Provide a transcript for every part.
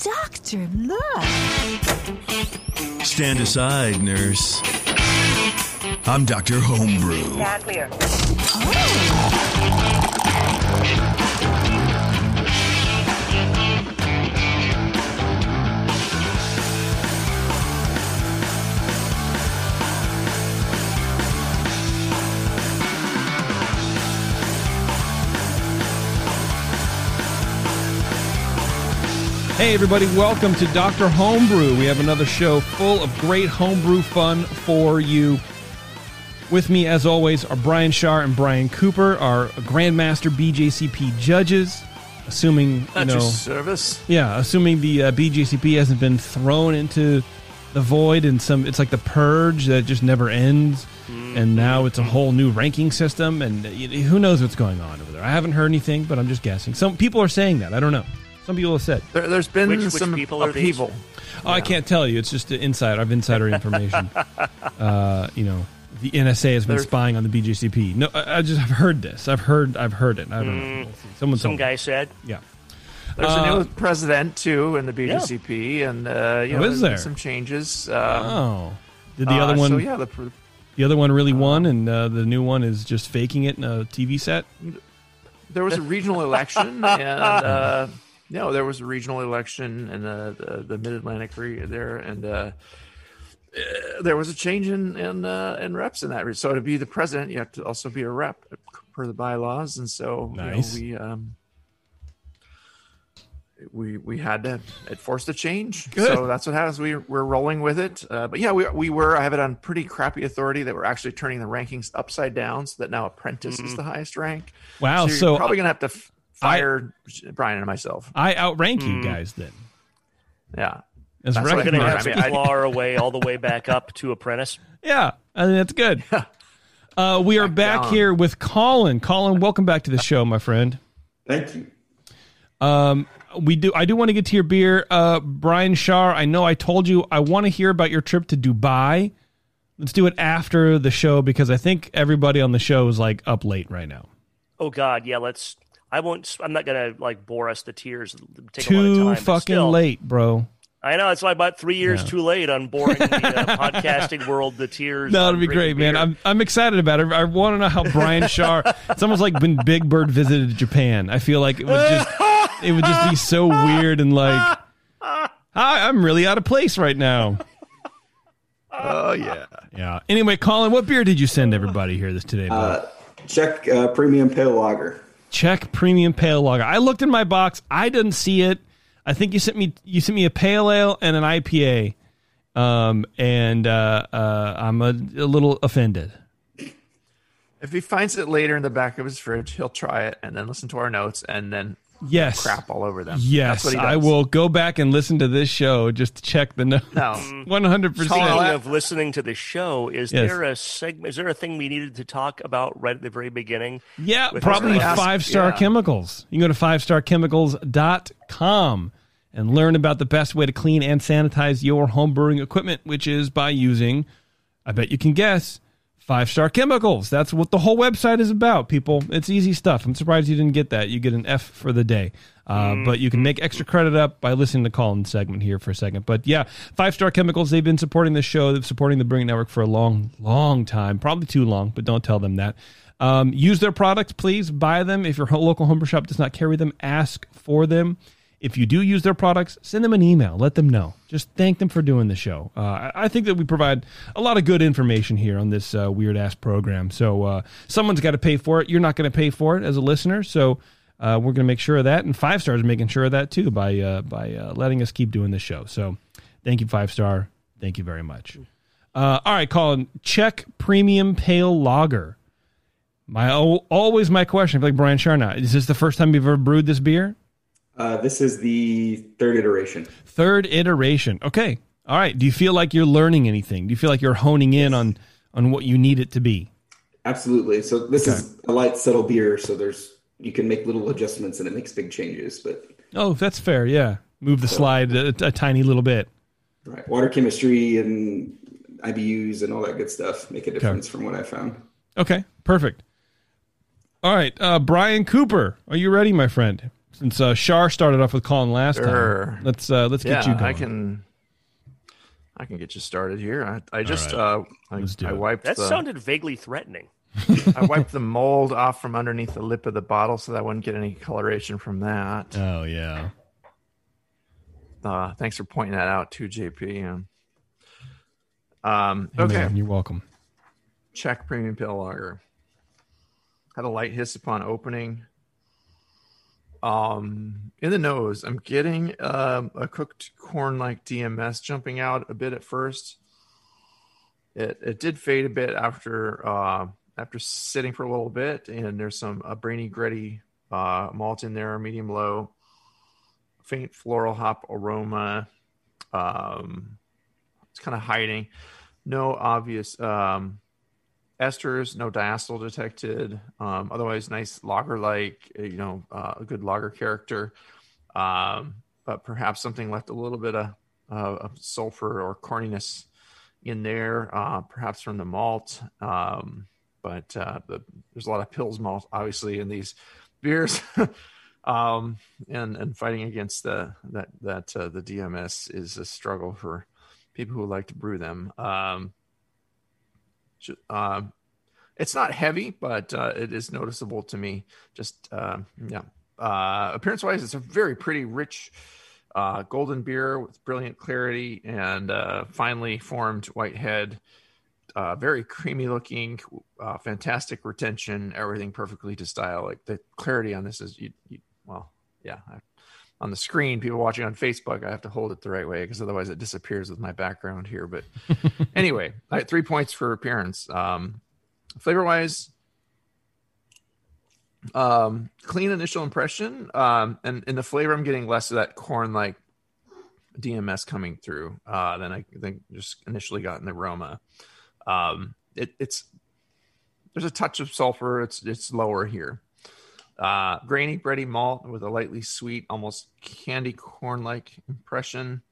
Doctor, look. Stand aside, nurse. I'm Dr. Homebrew. Yeah, clear. Hey everybody, welcome to Dr. Homebrew. We have another show full of great homebrew fun for you. With me, as always, are Brian Schar and Brian Cooper, our Grandmaster BJCP judges. Assuming, service. Yeah, assuming the BJCP hasn't been thrown into the void and it's like the purge that just never ends. And now it's a whole new ranking system, and who knows what's going on over there. I haven't heard anything, but I'm just guessing. Some people are saying that. I don't know. Some people have said. There's been some upheaval. Oh, yeah. I can't tell you. It's just inside. I've insider information. The NSA has been spying on the BJCP. No, I've heard this. I've heard it. I don't know. Some guy said. Yeah. There's a new president too in the BJCP, and there's been some changes. Did the other one? So yeah, the other one really won, and the new one is just faking it in a TV set. There was a regional election, and. No, there was a regional election in the Mid-Atlantic there, and there was a change in reps in that. So to be the president, you have to also be a rep per the bylaws, and so we had to. It forced a change. Good. So that's what happens. We're rolling with it, but yeah, we were. I have it on pretty crappy authority that we're actually turning the rankings upside down, so that now apprentice is the highest rank. Wow! So you're probably gonna have to. Fired Brian and myself. I outrank you guys then. Yeah. That's what I'm going to have to claw our way all the way back up to apprentice. Yeah. I think that's good. We are back here with Colin. Colin, welcome back to the show, my friend. Thank you. I do want to get to your beer. Brian Schar, I know I told you I want to hear about your trip to Dubai. Let's do it after the show because I think everybody on the show is like up late right now. Oh God, yeah, I'm not gonna like bore us to tears. Take too a lot of time, fucking still, late, bro. I know it's like about 3 years too late on boring the podcasting world to tears. No, it'll be great, beer. Man. I'm excited about it. I want to know how Brian Schar. It's almost like when Big Bird visited Japan. I feel like it would just be so weird and like I'm really out of place right now. Oh yeah. Anyway, Colin, what beer did you send everybody here today? Czech Premium Pale Lager. Czech Premium Pale Lager. I looked in my box. I didn't see it. I think you sent me a pale ale and an IPA, and I'm a little offended. If he finds it later in the back of his fridge, he'll try it and then listen to our notes and then crap all over them. Yes, that's what he does. I will go back and listen to this show just to check the notes. No, 100%. Speaking of listening to the show, there a segment? Is there a thing we needed to talk about right at the very beginning? Yeah, probably Five Star Chemicals. You can go to 5starchemicals.com and learn about the best way to clean and sanitize your home brewing equipment, which is by using, I bet you can guess, Five Star Chemicals. That's what the whole website is about, people. It's easy stuff. I'm surprised you didn't get that. You get an F for the day. But you can make extra credit up by listening to Colin's segment here for a second. But yeah, Five Star Chemicals, they've been supporting the show. They've supporting the Brewing Network for a long, long time. Probably too long, but don't tell them that. Use their products, please. Buy them. If your local homebrew shop does not carry them, ask for them. If you do use their products, send them an email. Let them know. Just thank them for doing the show. I think that we provide a lot of good information here on this weird-ass program. So someone's got to pay for it. You're not going to pay for it as a listener. So we're going to make sure of that. And Five Star is making sure of that, too, by letting us keep doing the show. So thank you, Five Star. Thank you very much. All right, Colin. Czech Premium Pale Lager. Always my question, I feel like Brian Schar now. Is this the first time you've ever brewed this beer? This is the third iteration. Third iteration. Okay. All right. Do you feel like you're learning anything? Do you feel like you're honing in on what you need it to be? Absolutely. So this is a light, subtle beer. So you can make little adjustments and it makes big changes. But oh, that's fair. Yeah. Move the slide a tiny little bit. Right. Water chemistry and IBUs and all that good stuff make a difference from what I found. Okay. Perfect. All right. Brian Cooper, are you ready, my friend? Since Schar started off with Colin last time, let's get you going. I can get you started here. I wiped. That sounded vaguely threatening. I wiped the mold off from underneath the lip of the bottle so that I wouldn't get any coloration from that. Oh yeah. Thanks for pointing that out too, JP. Okay, man, you're welcome. Czech Premium Pale Lager. Had a light hiss upon opening. In the nose, I'm getting a cooked corn-like DMS jumping out a bit at first. It did fade a bit after sitting for a little bit, and there's some brainy, gritty malt in there, medium low, faint floral hop aroma. It's kind of hiding. No obvious esters, no diacetyl detected. Otherwise, nice lager-like, a good lager character. But perhaps something left a little bit of sulfur or corniness in there, perhaps from the malt. But there's a lot of Pils malt, obviously, in these beers. and fighting against the DMS is a struggle for people who like to brew them. It's not heavy, but it is noticeable to me. Appearance-wise, it's a very pretty, rich golden beer with brilliant clarity and finely formed white head. Very creamy looking, fantastic retention. Everything perfectly to style. Like the clarity on this is, on the screen, people watching on Facebook, I have to hold it the right way because otherwise it disappears with my background here. But anyway, I had 3 points for appearance. Flavor-wise, clean initial impression. And in the flavor, I'm getting less of that corn-like DMS coming through than I think just initially got in the aroma. There's a touch of sulfur. It's lower here. Grainy, bready malt with a lightly sweet, almost candy corn-like impression.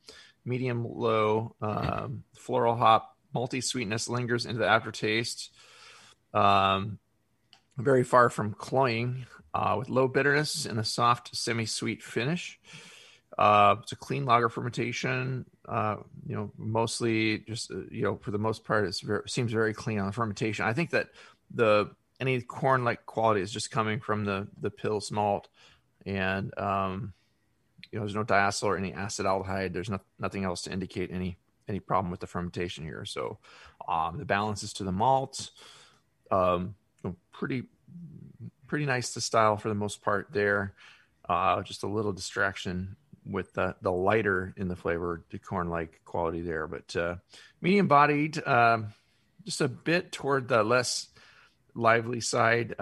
Medium low, floral hop, malty sweetness lingers into the aftertaste. Very far from cloying, with low bitterness and a soft, semi-sweet finish. It's a clean lager fermentation. Mostly just for the most part, seems very clean on the fermentation. I think that any corn-like quality is just coming from the Pils malt, and there's no diacetyl or any acetaldehyde. There's nothing else to indicate any problem with the fermentation here. So the balance is to the malt. Pretty nice to style for the most part there. Just a little distraction with the lighter in the flavor, the corn-like quality there, but medium-bodied, just a bit toward the less lively side.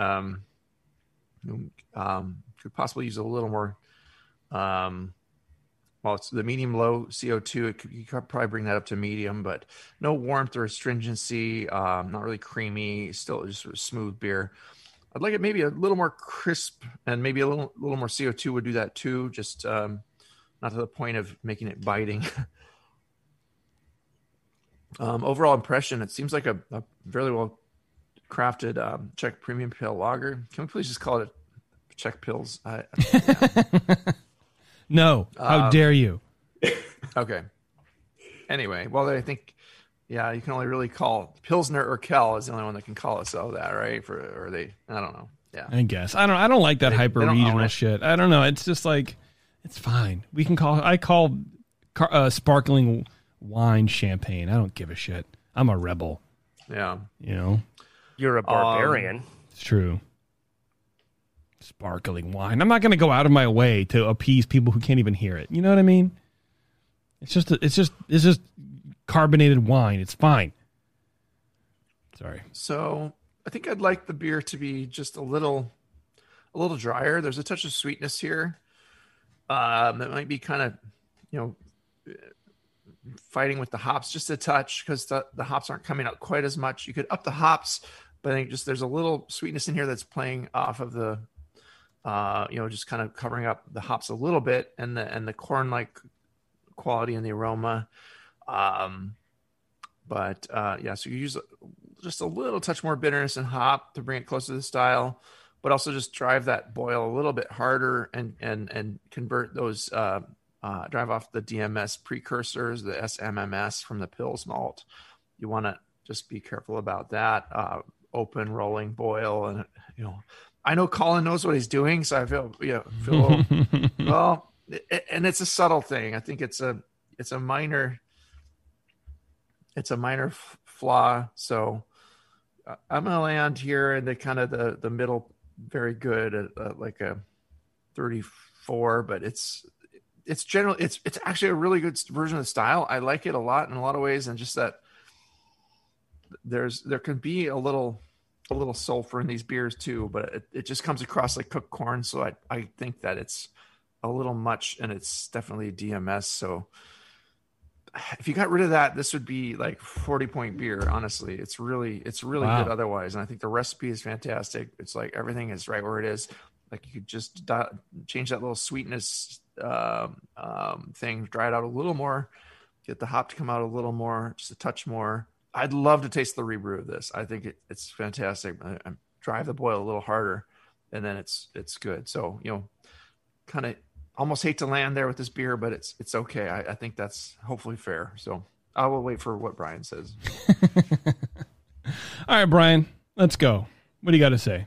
Could possibly use a little more. It's the medium low CO2. You could probably bring that up to medium, but no warmth or astringency. Not really creamy. Still just sort of smooth beer. I'd like it maybe a little more crisp, and maybe a little more CO2 would do that too. Just not to the point of making it biting. Overall impression: it seems like a fairly well crafted Czech Premium Pale Lager. Can we please just call it Czech Pils? No, how dare you? Okay. Anyway, I think, you can only really call Pilsner Urquell is the only one that can call itself that, right? I don't know. Yeah, I guess I don't like that hyper regional shit. I don't know. It's just like It's fine. We can call. I call sparkling wine champagne. I don't give a shit. I'm a rebel. Yeah. You know? You're a barbarian. It's true. Sparkling wine. I'm not going to go out of my way to appease people who can't even hear it. You know what I mean? It's just carbonated wine. It's fine. Sorry. So I think I'd like the beer to be just a little drier. There's a touch of sweetness here. That might be kind of, fighting with the hops just a touch because the hops aren't coming out quite as much. You could up the hops, but I think just there's a little sweetness in here that's playing off of the, just kind of covering up the hops a little bit and the corn-like quality and the aroma. So you use just a little touch more bitterness and hop to bring it closer to the style, but also just drive that boil a little bit harder and convert those, drive off the DMS precursors, the SMMS from the Pils malt. You want to just be careful about that. Open rolling boil. And, I know Colin knows what he's doing. So I feel well, and it's a subtle thing. I think it's a minor flaw. So I'm going to land here in the kind of the middle, very good at like a 34, but it's generally, it's actually a really good version of the style. I like it a lot in a lot of ways. And just that there can be a little sulfur in these beers too, but it just comes across like cooked corn. So I think that it's a little much and it's definitely DMS. So if you got rid of that, this would be like 40-point beer. Honestly, it's really wow. Good otherwise. And I think the recipe is fantastic. It's like everything is right where it is. Like you could just change that little sweetness thing, dry it out a little more, get the hop to come out a little more, just a touch more. I'd love to taste the rebrew of this. I think it's fantastic. I drive the boil a little harder, and then it's good. So kind of. Almost hate to land there with this beer, but it's okay. I think that's hopefully fair. So I will wait for what Brian says. All right, Brian, let's go. What do you got to say?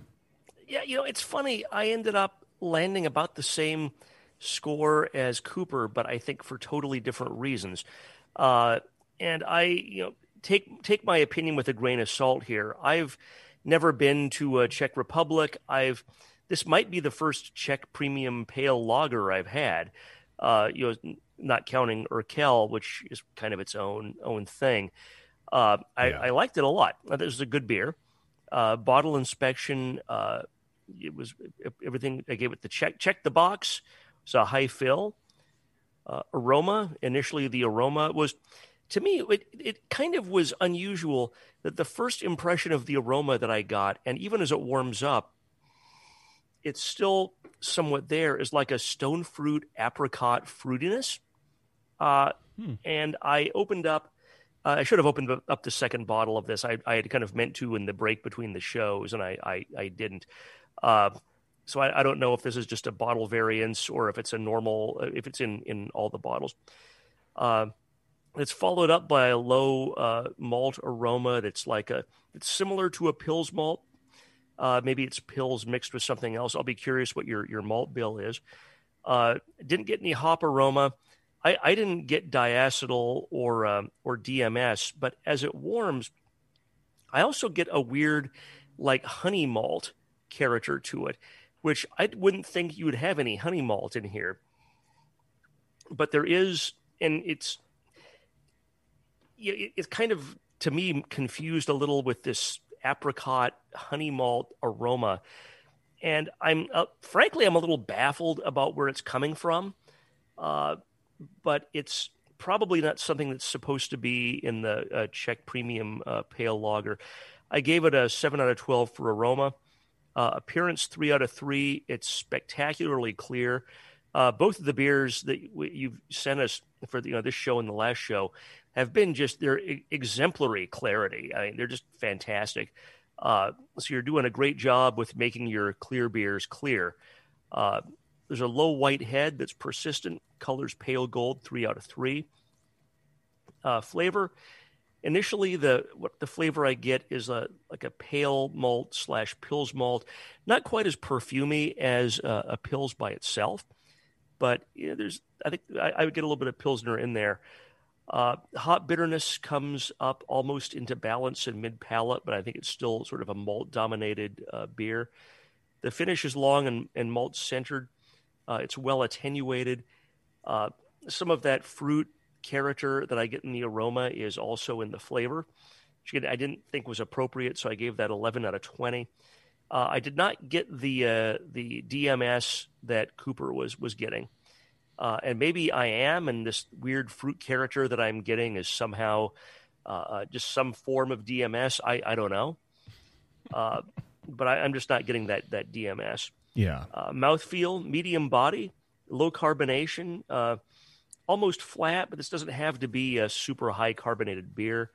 Yeah, it's funny. I ended up landing about the same score as Cooper, but I think for totally different reasons. And I, take my opinion with a grain of salt here. I've never been to a Czech Republic. This might be the first Czech premium pale lager I've had, not counting Urquell, which is kind of its own thing. I liked it a lot. This is a good beer. Bottle inspection, it was everything. I gave it the check. Check the box. It's a high fill. Aroma. Initially, the aroma was, to me, it kind of was unusual that the first impression of the aroma that I got, and even as it warms up, it's still somewhat there, is like a stone fruit apricot fruitiness. And I opened up, I should have opened up the second bottle of this. I had kind of meant to in the break between the shows, and I didn't. So I don't know if this is just a bottle variance or if it's a normal, if it's in all the bottles. It's followed up by a low malt aroma that's like it's similar to a Pils malt. Maybe it's Pils mixed with something else. I'll be curious what your malt bill is. Didn't get any hop aroma. I didn't get diacetyl or DMS, but as it warms, I also get a weird like honey malt character to it, which I wouldn't think you would have any honey malt in here. But there is, and it's kind of, to me, confused a little with this apricot honey malt aroma, and I'm frankly a little baffled about where it's coming from, but it's probably not something that's supposed to be in the Czech premium pale lager. I gave it a 7 out of 12 for aroma, appearance 3 out of 3. It's spectacularly clear. Both of the beers that you've sent us for the, this show and the last show have been just their exemplary clarity. I mean, they're just fantastic. So you're doing a great job with making your clear beers clear. There's a low white head that's persistent. Color's pale gold, 3 out of 3. Flavor. Initially, the flavor I get is like a pale malt / Pils malt. Not quite as perfumey as a Pils by itself. But you know, I would get a little bit of Pilsner in there. Hop bitterness comes up almost into balance in mid palate, but I think it's still sort of a malt dominated beer. The finish is long and malt centered. It's well attenuated. Some of that fruit character that I get in the aroma is also in the flavor, which again, I didn't think was appropriate. So I gave that 11 out of 20. I did not get the DMS that Cooper was getting. And maybe I am, and this weird fruit character that I'm getting is somehow just some form of DMS. I don't know. But I'm just not getting that DMS. Yeah. Mouthfeel, medium body, low carbonation, almost flat, but this doesn't have to be a super high carbonated beer.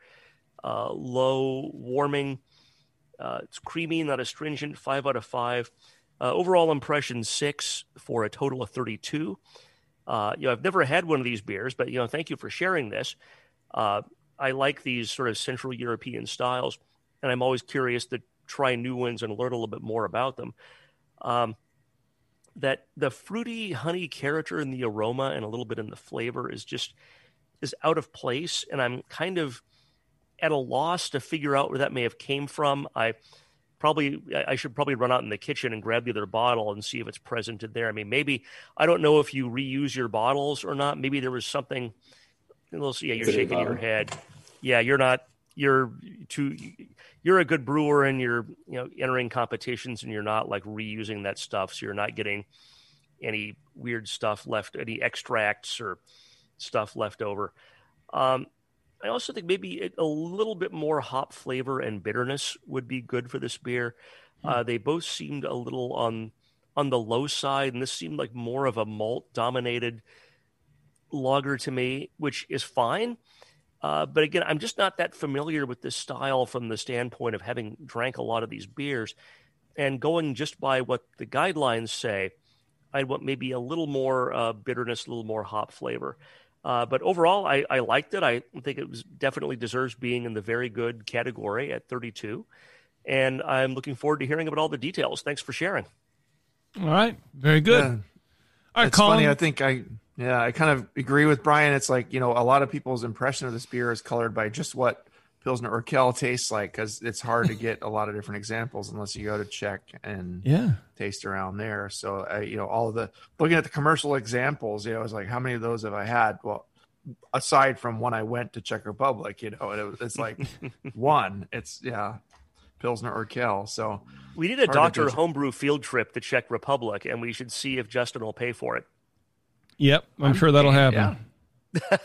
Low warming. It's creamy, not astringent, 5 out of 5. Overall impression, 6 for a total of 32. I've never had one of these beers, but, thank you for sharing this. I like these sort of Central European styles, and I'm always curious to try new ones and learn a little bit more about them. That the fruity honey character in the aroma and a little bit in the flavor is out of place, and I'm kind of at a loss to figure out where that may have came from. I should probably run out in the kitchen and grab the other bottle and see if it's present in there. I mean, maybe, I don't know if you reuse your bottles or not. Maybe there was something. Let's see. Yeah, you're shaking your head. Yeah, you're a good brewer and you're, entering competitions and you're not like reusing that stuff. So you're not getting any weird stuff left, any extracts or stuff left over. I also think maybe a little bit more hop flavor and bitterness would be good for this beer. They both seemed a little on the low side, and this seemed like more of a malt-dominated lager to me, which is fine. But again, I'm just not that familiar with this style from the standpoint of having drank a lot of these beers. And going just by what the guidelines say, I'd want maybe a little more bitterness, a little more hop flavor. But overall, I liked it. I think it definitely deserves being in the very good category at 32. And I'm looking forward to hearing about all the details. Thanks for sharing. All right. Very good. Yeah. All right, it's Colin. Funny. I think I kind of agree with Brian. It's like, a lot of people's impression of this beer is colored by just what Pilsner Urquell tastes like, because it's hard to get a lot of different examples unless you go to Czech and taste around there. So, looking at the commercial examples, I was like, how many of those have I had? Well, aside from when I went to Czech Republic, and it's like one. It's, Pilsner Urquell. So we need a Dr. Homebrew field trip to Czech Republic, and we should see if Justin will pay for it. Yep, I'm sure that'll happen. Yeah.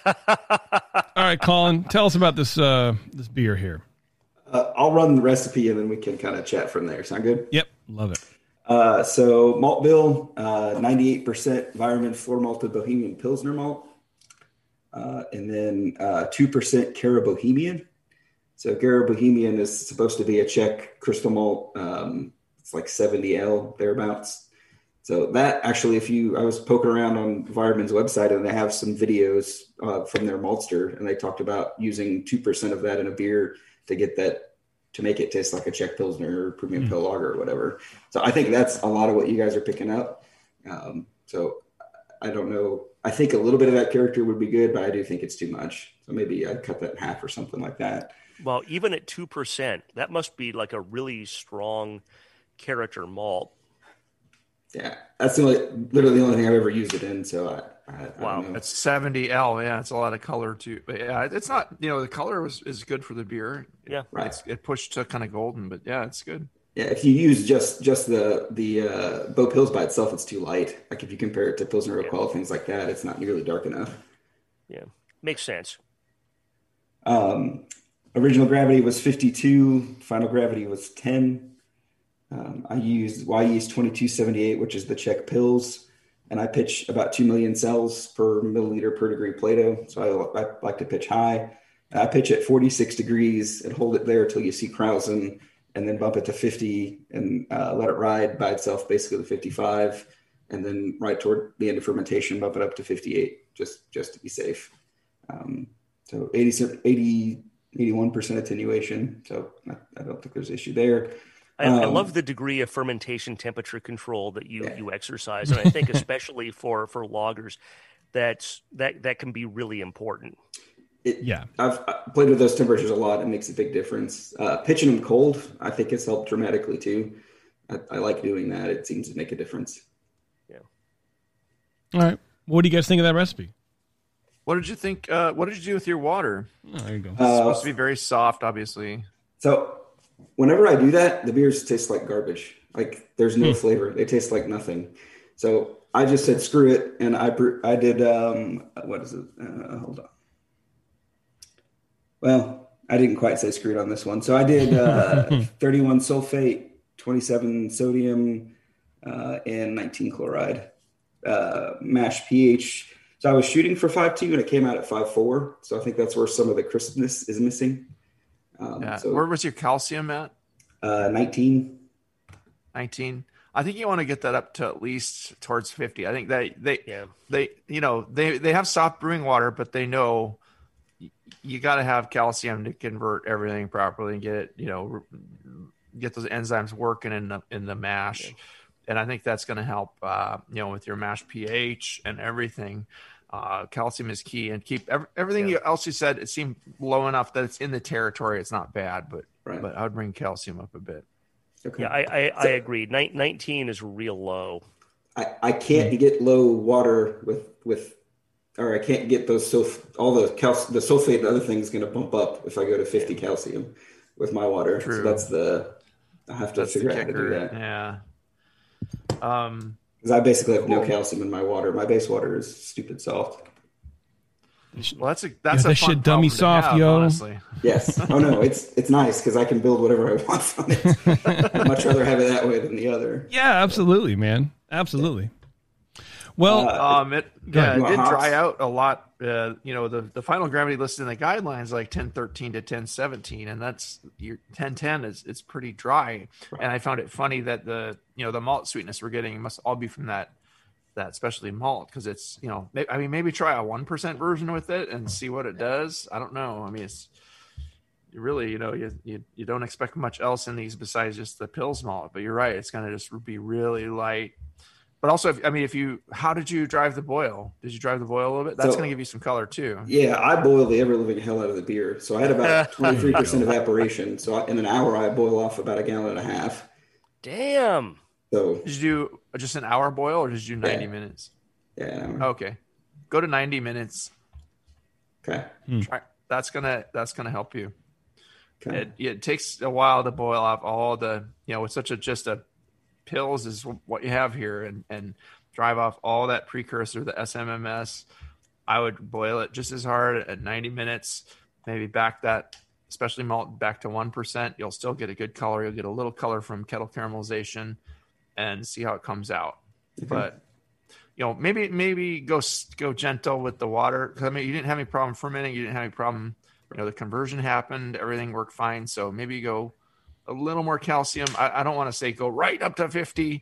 All right, Colin, tell us about this this beer here. I'll run the recipe and then we can kind of chat from there. Sound good? Yep, love it. So malt bill, 98% Weyermann floor malted Bohemian Pilsner malt, and then 2% Carabohemian. So Carabohemian is supposed to be a Czech crystal malt. It's like 70L thereabouts. So that actually, I was poking around on Weyermann's website, and they have some videos from their maltster, and they talked about using 2% of that in a beer to make it taste like a Czech Pilsner or Premium Pale Lager or whatever. So I think that's a lot of what you guys are picking up. So I don't know. I think a little bit of that character would be good, but I do think it's too much. So maybe I'd cut that in half or something like that. Well, even at 2%, that must be like a really strong character malt. Yeah, that's literally the only thing I've ever used it in. So I don't know. It's 70L. Yeah, it's a lot of color too. But yeah, it's not. The color is good for the beer. Yeah, right. It pushed to kind of golden, but yeah, it's good. Yeah, if you use just the Bo Pils by itself, it's too light. Like if you compare it to Pilsner Urquell, things like that, it's not nearly dark enough. Yeah, makes sense. Original gravity was 52. Final gravity was 10. I used yeast 2278, which is the Czech Pils, and I pitch about 2 million cells per milliliter per degree Plato. So I like to pitch high. I pitch at 46 degrees and hold it there till you see Krausen, and then bump it to 50 and let it ride by itself, basically to 55, and then right toward the end of fermentation, bump it up to 58, just to be safe. So 81% attenuation. So I don't think there's an issue there. I love the degree of fermentation temperature control that you exercise. And I think especially for lagers, that can be really important. I've played with those temperatures a lot. It makes a big difference. Pitching them cold, I think it's helped dramatically too. I like doing that. It seems to make a difference. Yeah. All right. What do you guys think of that recipe? What did you think? What did you do with your water? Oh, there you go. It's supposed to be very soft, obviously. So whenever I do that, the beers taste like garbage. Like there's no flavor. They taste like nothing. So I just said, screw it. And I did, what is it? Hold on. Well, I didn't quite say screw it on this one. So I did 31 sulfate, 27 sodium, and 19 chloride, mash pH. So I was shooting for 5.2 and it came out at 5.4. So I think that's where some of the crispness is missing. So, where was your calcium at? 19. I think you want to get that up to at least towards 50. I think they have soft brewing water, but they know you got to have calcium to convert everything properly and get those enzymes working in the mash. Yeah. And I think that's going to help, with your mash pH and everything. Calcium is key, and keep everything else you said. It seemed low enough that it's in the territory. It's not bad, but I would bring calcium up a bit. Okay. Yeah, I agree. 19 is real low. I can't get low water or I can't get those. So all the sulfate and other things going to bump up if I go to 50 calcium with my water. True. So I have to figure out how to do that. Yeah. Because I basically have no calcium in my water. My base water is stupid soft. Well, that's a fun shit dummy soft, have, yo. Honestly. Yes. Oh no, it's nice because I can build whatever I want from it. I'd much rather have it that way than the other. Yeah, absolutely, man. Absolutely. Well, it did dry out a lot. The final gravity listed in the guidelines like 1013 to 1017, and that's your 1010 it's pretty dry. Right. And I found it funny that the malt sweetness we're getting must all be from that specialty malt, because it's maybe try a 1% version with it and see what it does. I don't know. I mean, it's really you don't expect much else in these besides just the Pils malt. But you're right, it's going to just be really light. But also, how did you drive the boil? Did you drive the boil a little bit? That's going to give you some color too. Yeah, I boiled the ever-living hell out of the beer. So I had about 23% evaporation. So in an hour, I boil off about 1.5 gallons. Damn. So did you do just an hour boil, or did you do 90 minutes? Yeah. An hour. Okay. Go to 90 minutes. Okay. Try. That's gonna help you. Okay. It takes a while to boil off all the with such a Pils is what you have here, and drive off all that precursor, the SMMS. I would boil it just as hard at 90 minutes, maybe back that specialty malt back to 1%. You'll still get a good color. You'll get a little color from kettle caramelization and see how it comes out. Mm-hmm. But, maybe go gentle with the water. Cause you didn't have any problem fermenting. You didn't have any problem. The conversion happened. Everything worked fine. So maybe you go a little more calcium. I don't want to say go right up to 50.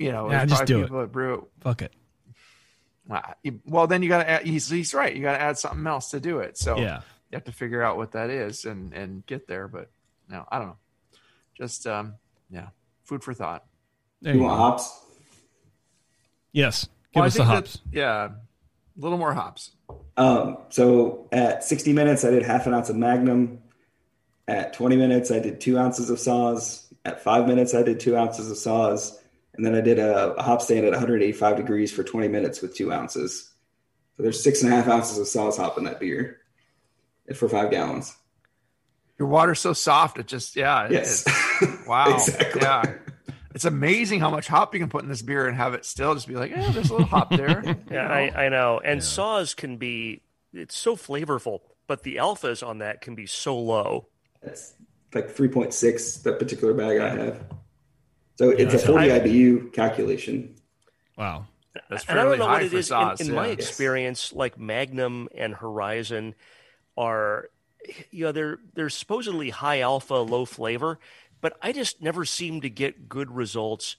Just do people it. That brew it. Fuck it. Well, then you got to add. He's right. You got to add something else to do it. So you have to figure out what that is and get there. But no, I don't know. Just food for thought. You want hops? Yes. Give us the hops. A little more hops. So at 60 minutes, I did 1/2 ounce of Magnum. At 20 minutes, I did 2 ounces of saws. At 5 minutes, I did 2 ounces of saws. And then I did a hop stand at 185 degrees for 20 minutes with 2 ounces. So there's 6.5 ounces of saws hop in that beer for 5 gallons. Your water's so soft. It just, It's, wow. Exactly. Yeah. It's amazing how much hop you can put in this beer and have it still just be like, there's a little hop there. I know. And saws can be, it's so flavorful, but the alphas on that can be so low. That's like 3.6, that particular bag I have. So it's a 40 IBU calculation. Wow. That's fairly high. I don't know what it is. Sauce, in my experience, like Magnum and Horizon are, they're supposedly high alpha, low flavor, but I just never seem to get good results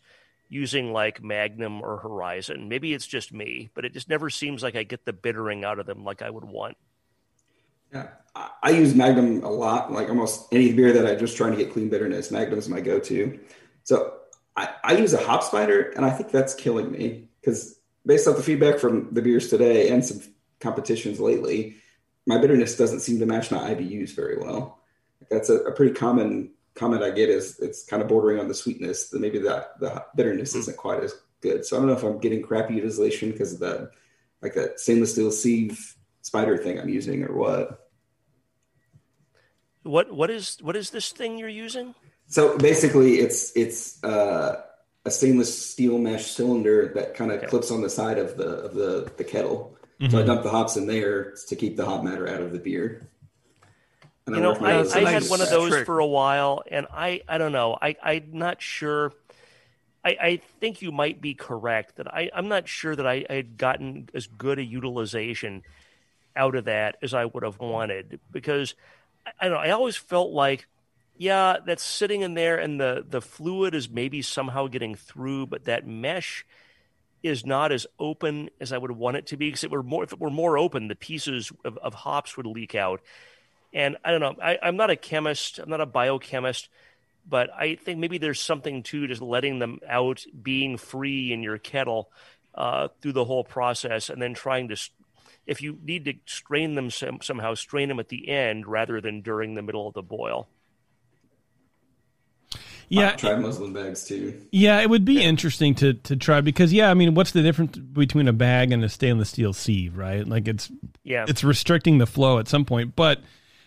using like Magnum or Horizon. Maybe it's just me, but it just never seems like I get the bittering out of them like I would want. Yeah, I use Magnum a lot, like almost any beer that I just trying to get clean bitterness. Magnum's my go-to. So I use a hop spider, and I think that's killing me because based off the feedback from the beers today and some competitions lately, my bitterness doesn't seem to match my IBUs very well. That's a pretty common comment I get is it's kind of bordering on the sweetness, that maybe the bitterness isn't quite as good. So I don't know if I'm getting crappy utilization because of that, like that stainless steel sieve spider thing I'm using or what. What is this thing you're using? So basically it's a stainless steel mesh cylinder that kind of clips on the side of the kettle. Mm-hmm. So I dump the hops in there to keep the hop matter out of the beer. And I had one of those for a while, and I don't know. I'm not sure. I think you might be correct that I'm not sure that I had gotten as good a utilization out of that as I would have wanted, because I don't know, I always felt like, yeah, that's sitting in there and the fluid is maybe somehow getting through, but that mesh is not as open as I would want it to be, because if it were more open, the pieces of hops would leak out. And I don't know, I'm not a chemist, I'm not a biochemist, but I think maybe there's something to just letting them out, being free in your kettle through the whole process, and then trying to, if you need to strain them somehow, strain them at the end rather than during the middle of the boil. Yeah, I've tried muslin bags too. Yeah, it would be interesting to try because, yeah, I mean, what's the difference between a bag and a stainless steel sieve, right? Like it's restricting the flow at some point, but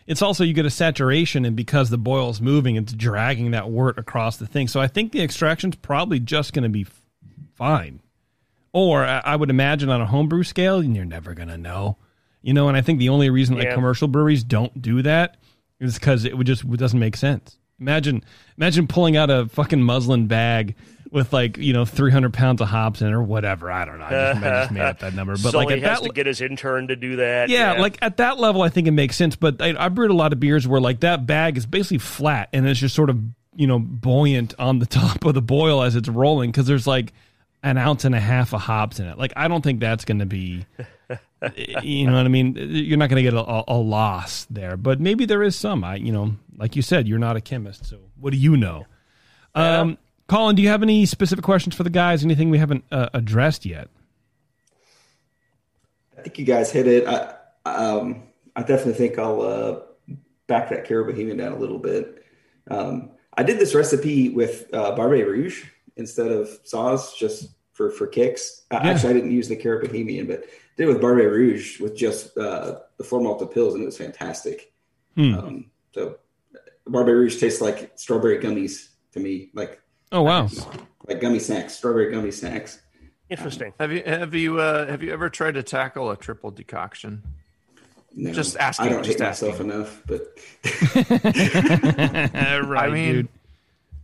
it's also you get a saturation, and because the boil's moving, it's dragging that wort across the thing. So I think the extraction's probably just going to be fine. Or I would imagine on a homebrew scale, and you're never going to know. You know, and I think the only reason like commercial breweries don't do that is because it doesn't make sense. Imagine pulling out a fucking muslin bag with 300 pounds of hops in it or whatever. I don't know. I just made up that number. But Sully has to get his intern to do that. Yeah, like at that level, I think it makes sense. But I brewed a lot of beers where like that bag is basically flat and it's just sort of buoyant on the top of the boil as it's rolling because there's like an ounce and a half of hops in it. Like I don't think that's going to be. You know what I mean? You're not going to get a loss there, but maybe there is some. Like you said, you're not a chemist, so what do you know? Colin, do you have any specific questions for the guys? Anything we haven't addressed yet? I think you guys hit it. I definitely think I'll back that Carabohemian down a little bit. I did this recipe with Barbe Rouge instead of sauce, just for kicks. Actually, I didn't use the Carabohemian, but did with Barbe Rouge with just the floor malted pills, and it was fantastic. So Barbe Rouge tastes like strawberry gummies to me. Like, oh wow, like gummy snacks, strawberry gummy snacks. Interesting. Have you ever tried to tackle a triple decoction? No, just asking. I don't hate myself enough, but right, I mean, dude.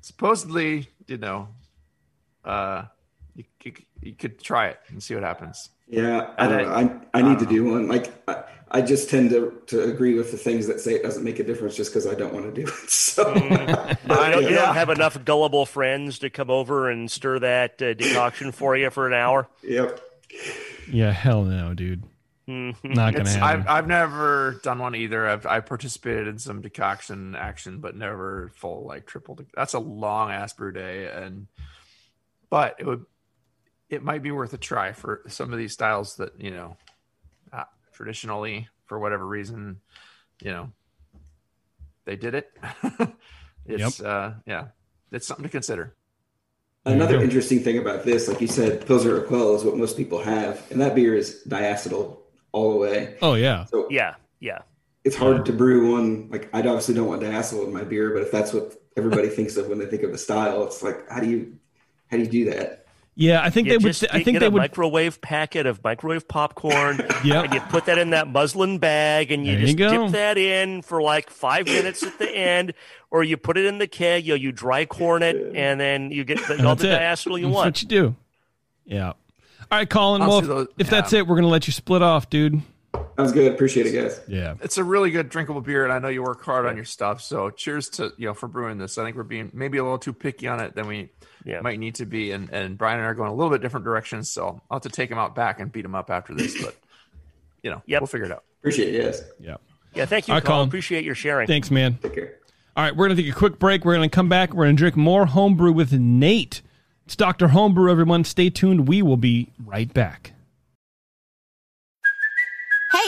Supposedly, you could try it and see what happens. Yeah, I don't know. I need to do one. Like I just tend to agree with the things that say it doesn't make a difference just because I don't want to do it. So you don't have enough gullible friends to come over and stir that decoction for you for an hour. Yep. Yeah, hell no, dude. Mm-hmm. Not gonna happen. I've never done one either. I participated in some decoction action, but never full like triple. That's a long ass brew day, but it would. It might be worth a try for some of these styles that, traditionally, for whatever reason, they did it. It's something to consider. Another interesting thing about this, like you said, Pilsner Urquell is what most people have, and that beer is diacetyl all the way. Oh, yeah. So it's hard to brew one. Like, I obviously don't want diacetyl in my beer, but if that's what everybody thinks of when they think of the style, it's like, how do you do that? Yeah, I think you they would microwave packet of microwave popcorn. And you put that in that muslin bag, and you dip that in for like 5 minutes at the end, or you put it in the keg, you dry corn it, and then you get all the diacetyl you want. That's what you do. Yeah. All right, Colin. If that's it, we're gonna let you split off, dude. Sounds good. Appreciate it, guys. Yeah, it's a really good drinkable beer, and I know you work hard on your stuff. So, cheers to for brewing this. I think we're being maybe a little too picky on it than we might need to be, and Brian and I are going a little bit different directions. So, I'll have to take him out back and beat him up after this, but we'll figure it out. Appreciate it. Yes. Yeah. Yeah, thank you, Colin. Appreciate your sharing. Thanks, man. Take care. All right, we're going to take a quick break. We're going to come back. We're going to drink more homebrew with Nate. It's Dr. Homebrew, everyone. Stay tuned. We will be right back. Hey,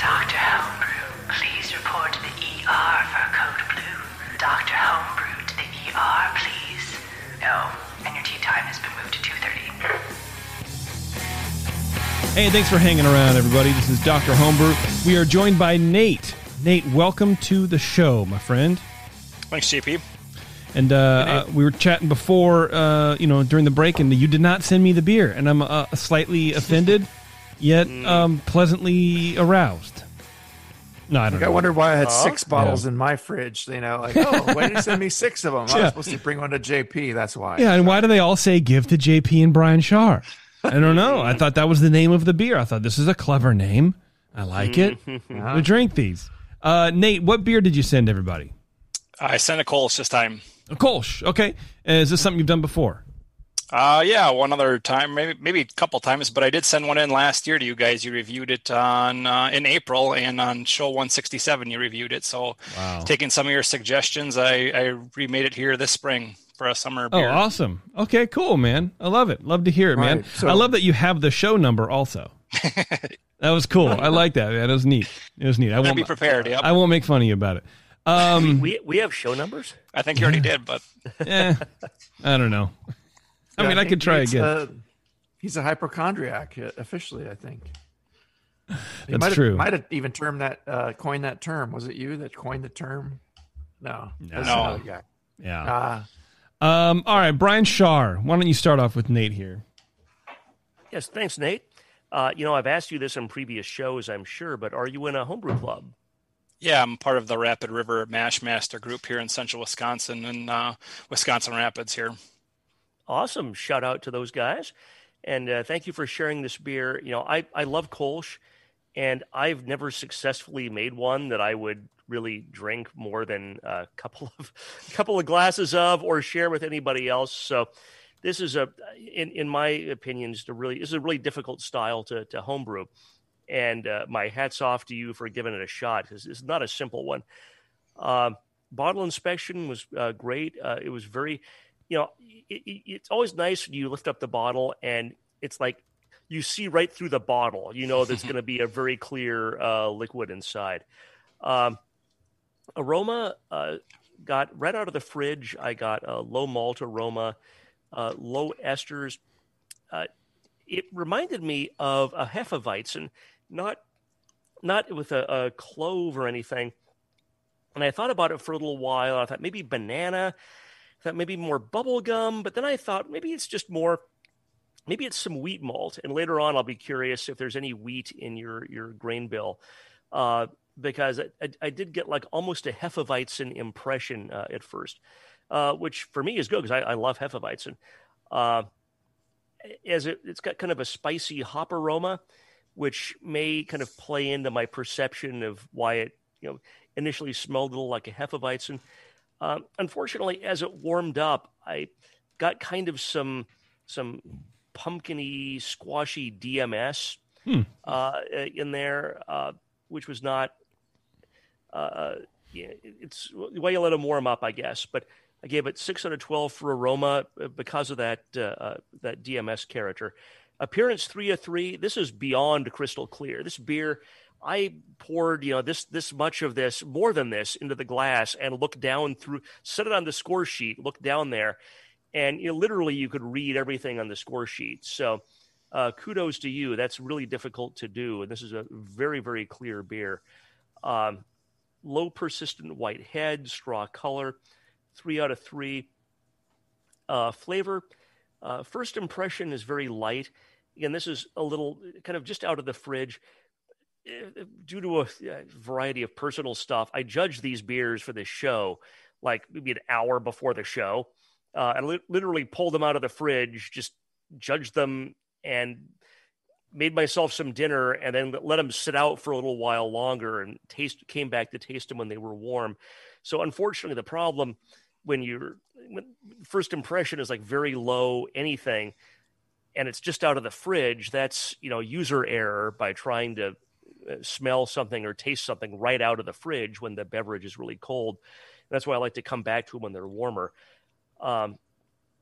Dr. Homebrew, please report to the ER for code blue. Dr. Homebrew to the ER, please. No, and your tea time has been moved to 2:30. Hey, thanks for hanging around, everybody. This is Dr. Homebrew. We are joined by Nate. Nate, welcome to the show, my friend. Thanks, JP. And we were chatting before, during the break, and you did not send me the beer, and I'm slightly offended. Yet pleasantly aroused. No, I don't know. I wondered why I had six bottles in my fridge. You know, like, why did you send me six of them? I was supposed to bring one to JP. That's why. Yeah, and why do they all say give to JP and Brian Schar? I don't know. I thought that was the name of the beer. I thought this is a clever name. I like it. We drink these. Nate, what beer did you send everybody? I sent a Kolsch this time. A Kolsch. Okay. Is this something you've done before? Yeah, one other time, maybe a couple times, but I did send one in last year to you guys. You reviewed it on in April, and on show 167 you reviewed it. So taking some of your suggestions, I remade it here this spring for a summer beer. Oh, awesome. Okay, cool, man. I love it. Love to hear it, man. So, I love that you have the show number also. That was cool. I like that, man. It was neat. I won't be prepared, yeah. I won't make fun of you about it. We have show numbers? I think you already did, but... I don't know. I mean, I could try again. He's a hypochondriac, officially, I think. That's true. Might have even coined that term. Was it you that coined the term? No. Yeah. All right, Brian Schar, why don't you start off with Nate here? Yes, thanks, Nate. I've asked you this on previous shows, I'm sure, but are you in a homebrew club? Yeah, I'm part of the Rapid River Mashmaster Group here in central Wisconsin and Wisconsin Rapids here. Awesome. Shout out to those guys. And thank you for sharing this beer. You know, I love Kolsch, and I've never successfully made one that I would really drink more than a couple of glasses of or share with anybody else. So this is in my opinion, is a really difficult style to homebrew. And my hat's off to you for giving it a shot, because it's not a simple one. Bottle inspection was great. It was very... it's always nice when you lift up the bottle and it's like you see right through the bottle. You know there's going to be a very clear liquid inside. Aroma got right out of the fridge. I got a low malt aroma, low esters. It reminded me of a Hefeweizen, not with a clove or anything. And I thought about it for a little while. I thought maybe banana. Thought maybe more bubble gum, but then I thought maybe it's just more, maybe it's some wheat malt. And later on, I'll be curious if there's any wheat in your grain bill, because I did get like almost a Hefeweizen impression at first, which for me is good because I love Hefeweizen. It's got kind of a spicy hop aroma, which may kind of play into my perception of why it initially smelled a little like a Hefeweizen. Unfortunately, as it warmed up, I got kind of some pumpkin-y, squashy DMS in there, which was not... it's the way you let them warm up, I guess. But I gave it 6 out of 12 for aroma because of that DMS character. Appearance 3 of 3. This is beyond crystal clear. This beer... I poured, this much of this, more than this, into the glass and looked down through, set it on the score sheet, looked down there, and literally you could read everything on the score sheet. So kudos to you. That's really difficult to do, and this is a very, very clear beer. Low persistent white head, straw color, 3 out of 3. Flavor, first impression is very light. Again, this is a little kind of just out of the fridge. due to a variety of personal stuff, I judged these beers for this show, like maybe an hour before the show. I literally pulled them out of the fridge, just judged them, and made myself some dinner, and then let them sit out for a little while longer and came back to taste them when they were warm. So unfortunately, the problem when first impression is like very low anything, and it's just out of the fridge, that's, user error by trying to smell something or taste something right out of the fridge when the beverage is really cold. And that's why I like to come back to them when they're warmer.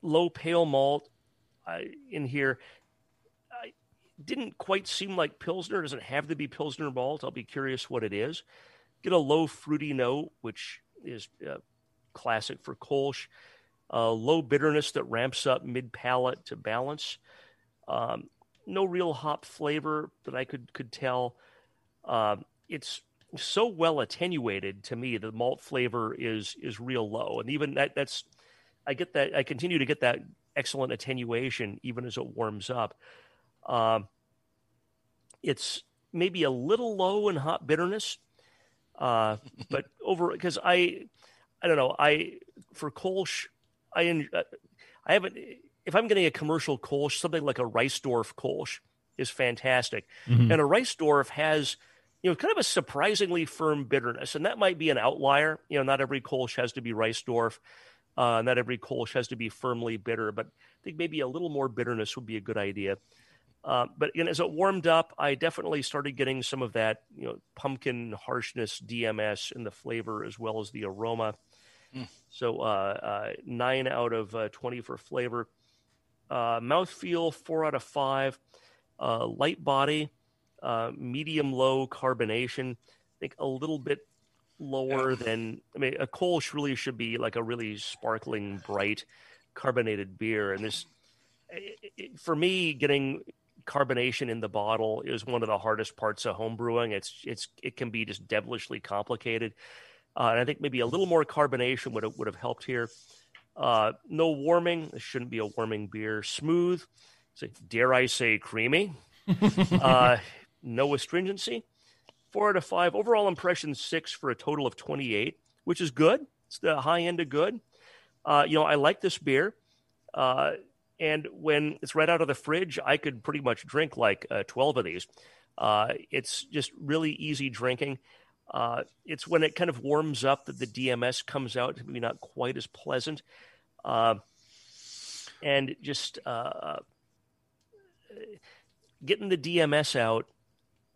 Low pale malt in here. Didn't quite seem like Pilsner. It doesn't have to be Pilsner malt. I'll be curious what it is. Get a low fruity note, which is classic for Kolsch. Low bitterness that ramps up mid-palate to balance. No real hop flavor that I could tell. It's so well attenuated to me. The malt flavor is real low. And even that's, I get that. I continue to get that excellent attenuation even as it warms up. It's maybe a little low in hop bitterness, but because I don't know. For Kolsch, I haven't, if I'm getting a commercial Kolsch, something like a Reissdorf Kolsch is fantastic. Mm-hmm. And a Reissdorf has, kind of a surprisingly firm bitterness, and that might be an outlier. Not every Kolsch has to be Reissdorf. Not every Kolsch has to be firmly bitter, but I think maybe a little more bitterness would be a good idea. But as it warmed up, I definitely started getting some of that, pumpkin harshness, DMS in the flavor as well as the aroma. Mm. So 9 out of 20 for flavor. Mouthfeel, 4 out of 5. Light body, medium-low carbonation. I think a little bit lower than, a Kolsch really should be like a really sparkling, bright, carbonated beer. And this, for me, getting carbonation in the bottle is one of the hardest parts of home brewing. It can be just devilishly complicated. And I think maybe a little more carbonation would have helped here. No warming. This shouldn't be a warming beer. Smooth. So, dare I say creamy. No astringency. 4 out of 5. Overall impression 6 for a total of 28, which is good. It's the high end of good. I like this beer. And when it's right out of the fridge, I could pretty much drink like 12 of these. It's just really easy drinking. It's when it kind of warms up that the DMS comes out, maybe not quite as pleasant. And just getting the DMS out,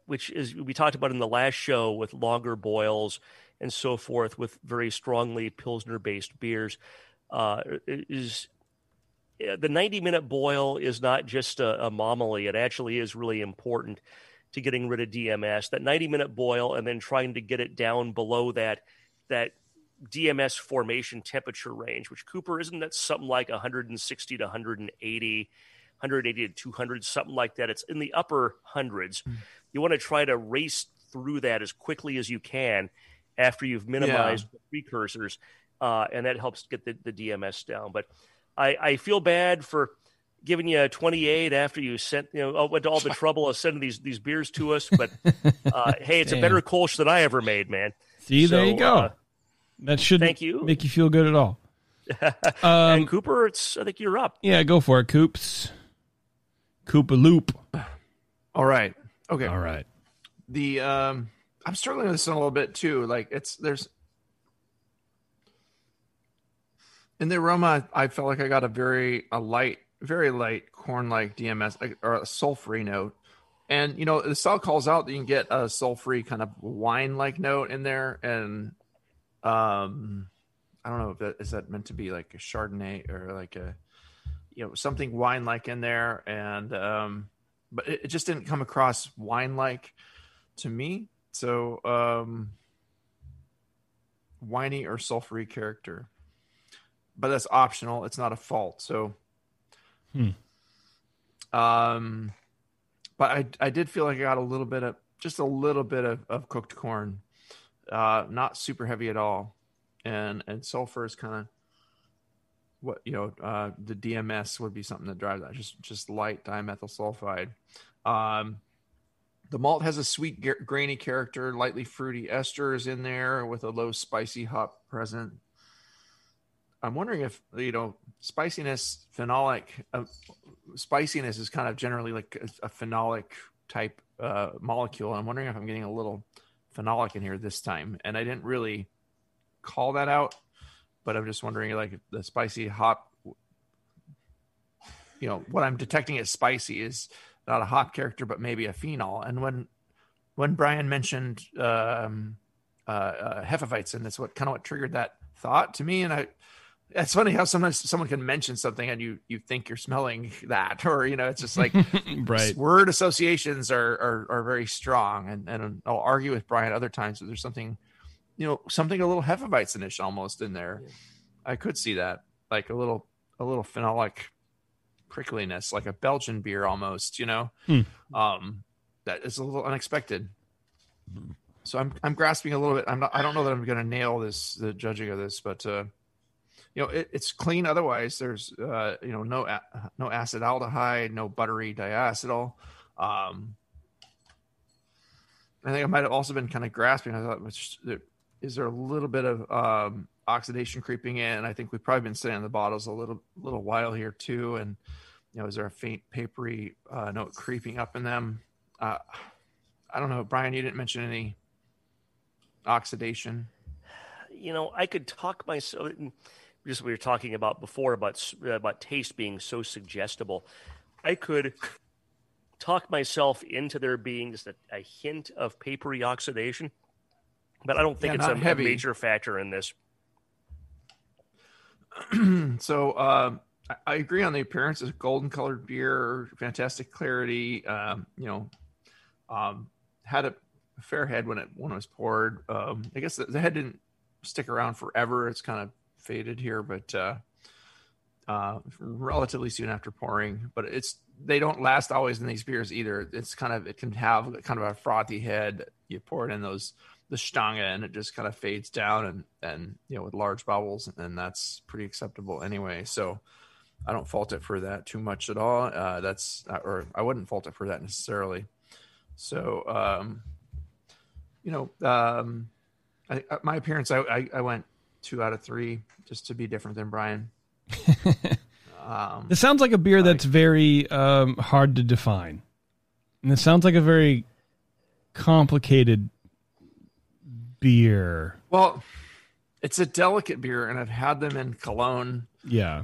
which is we talked about in the last show with longer boils and so forth with very strongly Pilsner-based beers, is... The 90-minute boil is not just a momelie. It actually is really important to getting rid of DMS. That 90-minute boil and then trying to get it down below that DMS formation temperature range, which, Cooper, isn't that something like 160 to 180, 180 to 200, something like that? It's in the upper hundreds. Mm. You want to try to race through that as quickly as you can after you've minimized the precursors, and that helps get the DMS down. But I feel bad for giving you a 28 after you sent, went to all the trouble of sending these beers to us. But hey, it's a better Kolsch than I ever made, man. See, so, there you go. That shouldn't make you feel good at all. And Cooper, I think you're up. Yeah, go for it, Coops. Coop-a-loop. All right. Okay. All right. I'm struggling with this a little bit too. Like there's. In the aroma, I felt like I got a very light corn-like DMS or a sulfury note. And, the cell calls out that you can get a sulfury kind of wine-like note in there. And I don't know if is that meant to be like a Chardonnay or like a, something wine-like in there. And but it just didn't come across wine-like to me. So winey or sulfury character. But that's optional. It's not a fault. So, but I did feel like I got a little bit of cooked corn, not super heavy at all, and sulfur is kind of what the DMS would be something that drives that, just light dimethyl sulfide, The malt has a sweet, grainy character, lightly fruity ester is in there with a low spicy hop present. I'm wondering if, you know, spiciness, phenolic, spiciness is kind of generally like a phenolic type molecule. I'm wondering if I'm getting a little phenolic in here this time. And I didn't really call that out, but I'm just wondering, like, if the spicy hop, you know, what I'm detecting as spicy is not a hop character, but maybe a phenol. And when Brian mentioned Hefeweizen, and that's what kind of what triggered that thought to me. And I, it's funny how sometimes someone can mention something and you think you're smelling that, or, you know, it's just like right. Word associations are very strong. And I'll argue with Brian other times that there's something, you know, something a little Hefeweizen-ish almost in there. Yeah. I could see that, like a little phenolic prickliness, like a Belgian beer almost, you know. That is a little unexpected. So I'm grasping a little bit. I don't know that I'm going to nail this, the judging of this, but you know, it's clean. Otherwise there's, you know, no acetaldehyde, no buttery diacetyl. I think I might've also been kind of grasping. I thought, is there a little bit of oxidation creeping in? I think we've probably been sitting in the bottles a little while here too. And, you know, is there a faint papery note creeping up in them? I don't know. Brian, you didn't mention any oxidation. You know, I could talk myself, just what we were talking about before about taste being so suggestible. I could talk myself into there being just a hint of papery oxidation, but I don't think it's a major factor in this. So I agree on the appearance. It's a golden colored beer, fantastic clarity. You know, had a fair head when it was poured. I guess the head didn't stick around forever. It's kind of faded here, but relatively soon after pouring. But they don't last always in these beers either. It's kind of, it can have kind of a frothy head. You pour it in the Stange and it just kind of fades down and you know, with large bubbles, and that's pretty acceptable anyway. So I don't fault it for that too much at all. I wouldn't fault it for that necessarily. So, you know, my appearance, I went 2 out of 3 just to be different than Brian. It sounds like a beer that's very hard to define. And it sounds like a very complicated beer. Well, it's a delicate beer, and I've had them in Cologne. Yeah.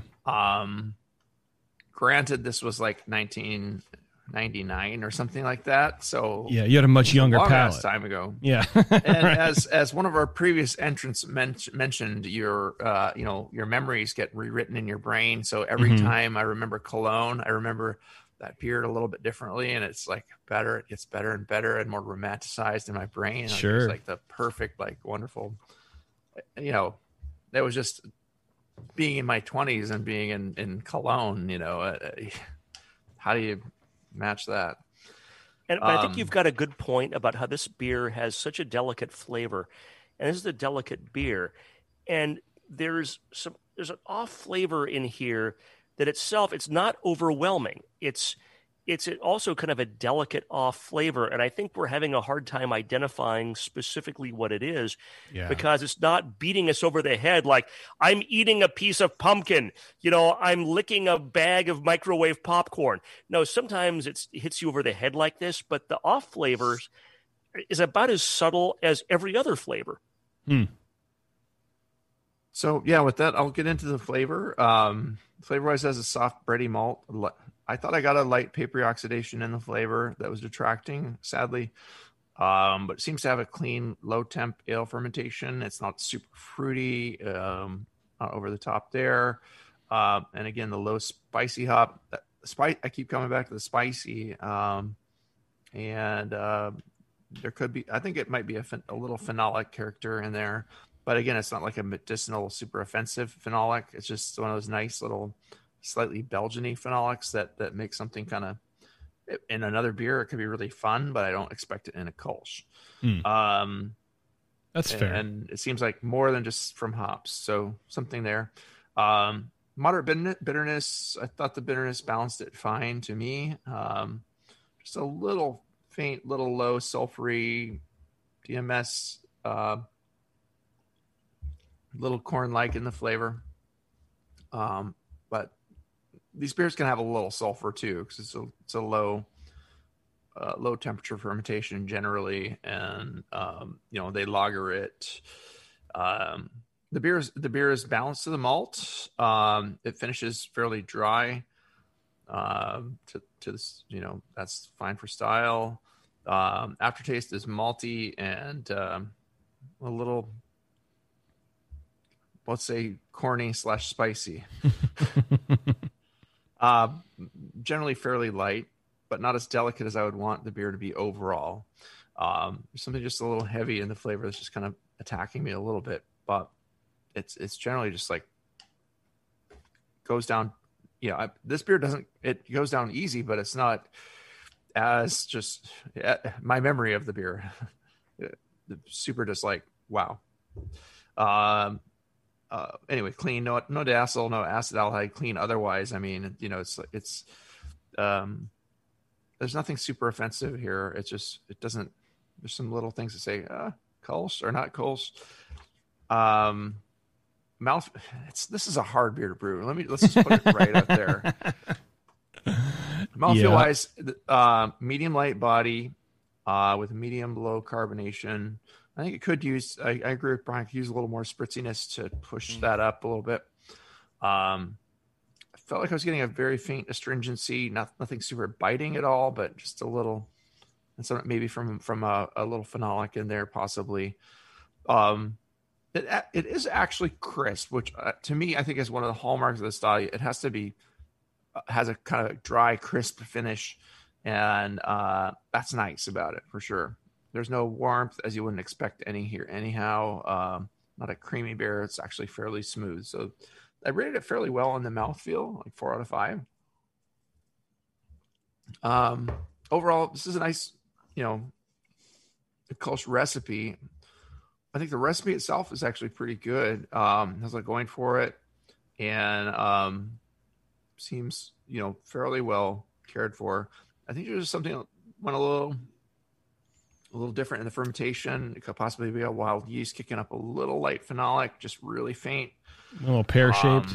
Granted, this was like 1999 or something like that. So yeah, you had a much younger palate. Last time ago. Yeah. And right. As one of our previous entrants mentioned, your memories get rewritten in your brain. So every time I remember Cologne, I remember that beer a little bit differently, and it's like better. It gets better and better and more romanticized in my brain. Sure. It's like the perfect, like wonderful, you know, that was just being in my 20s and being in Cologne, you know, how do you match that? And I think you've got a good point about how this beer has such a delicate flavor, and this is a delicate beer, and there's an off flavor in here that itself, it's not overwhelming. It's also kind of a delicate off flavor, and I think we're having a hard time identifying specifically what it is, because it's not beating us over the head like, I'm eating a piece of pumpkin, you know, I'm licking a bag of microwave popcorn. No, sometimes it hits you over the head like this, but the off flavors is about as subtle as every other flavor. So, yeah, with that, I'll get into the flavor. Flavor-wise, it has a soft, bready malt. I thought I got a light papery oxidation in the flavor that was detracting, sadly. But it seems to have a clean, low-temp ale fermentation. It's not super fruity, not over the top there. And again, the low spicy hop. I keep coming back to the spicy. There could be, I think it might be a little phenolic character in there. But again, it's not like a medicinal, super offensive phenolic. It's just one of those nice little, slightly Belgian-y phenolics that makes something kind of, in another beer, it could be really fun, but I don't expect it in a Kolsch. That's fair. And it seems like more than just from hops. So something there. Moderate bitterness. I thought the bitterness balanced it fine to me. Just a little faint, little low sulfury DMS, little corn-like in the flavor. But these beers can have a little sulfur too, because it's a low temperature fermentation generally, and they lager it. The beer is balanced to the malt. It finishes fairly dry. To this, that's fine for style. Aftertaste is malty and a little, let's say, corny/spicy. Generally fairly light, but not as delicate as I would want the beer to be overall. Something just a little heavy in the flavor that's just kind of attacking me a little bit, but it's generally just like goes down. This beer it goes down easy, but it's not as just my memory of the beer. Super just like, wow. Anyway, clean, no diacetyl, no acetaldehyde, clean otherwise. I mean, it's there's nothing super offensive here. It's just, it doesn't, there's some little things that say, Kölsch or not Kölsch. This is a hard beer to brew. Let's just put it right up there. Mouthfeel wise, medium light body, with medium low carbonation. I think it could use, I agree with Brian, could use a little more spritziness to push that up a little bit. I felt like I was getting a very faint astringency, nothing super biting at all, but just a little, and some maybe from a little phenolic in there possibly. It is actually crisp, which to me I think is one of the hallmarks of this style. It has to be, has a kind of a dry, crisp finish, and that's nice about it for sure. There's no warmth as you wouldn't expect any here anyhow. Not a creamy beer; it's actually fairly smooth. So I rated it fairly well on the mouthfeel, like 4 out of 5. Overall, this is a nice, Kölsch recipe. I think the recipe itself is actually pretty good. It has going for it, and seems, fairly well cared for. I think there's something that went a little different in the fermentation. It could possibly be a wild yeast kicking up a little light phenolic, just really faint. A little pear-shaped.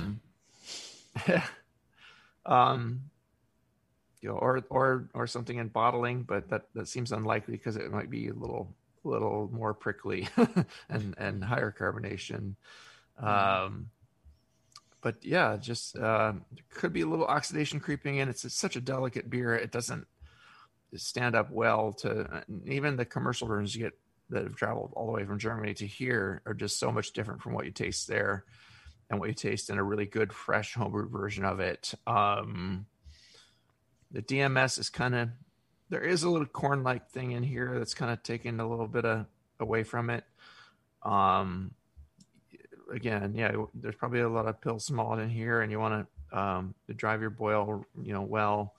Or something in bottling, but that seems unlikely because it might be a little more prickly and higher carbonation. But yeah, just could be a little oxidation creeping in. It's such a delicate beer. It doesn't stand up well to even the commercial versions you get that have traveled all the way from Germany to here are just so much different from what you taste there and what you taste in a really good, fresh homebrew version of it. The DMS is there is a little corn-like thing in here that's kind of taken a little bit away from it. Again, yeah, there's probably a lot of pils malt in here, and you want to drive your boil, well.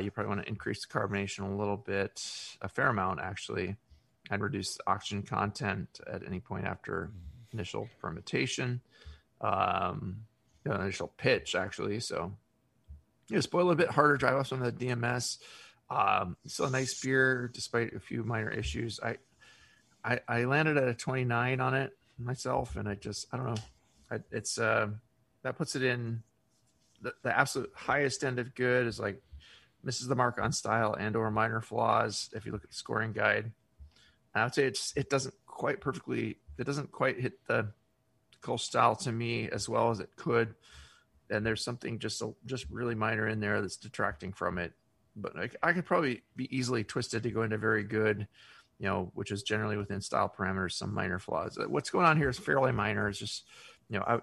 You probably want to increase the carbonation a little bit, a fair amount actually, and reduce the oxygen content at any point after initial fermentation, initial pitch actually. So just boil a bit harder, drive off some of the DMS. Still a nice beer despite a few minor issues. I landed at a 29 on it myself, and I don't know. That puts it in the absolute highest end of good. Is like misses the mark on style and/or minor flaws. If you look at the scoring guide, I would say it doesn't quite perfectly. It doesn't quite hit the Kölsch style to me as well as it could. And there's something just really minor in there that's detracting from it. But I could probably be easily twisted to go into very good, which is generally within style parameters, some minor flaws. What's going on here is fairly minor. It's just,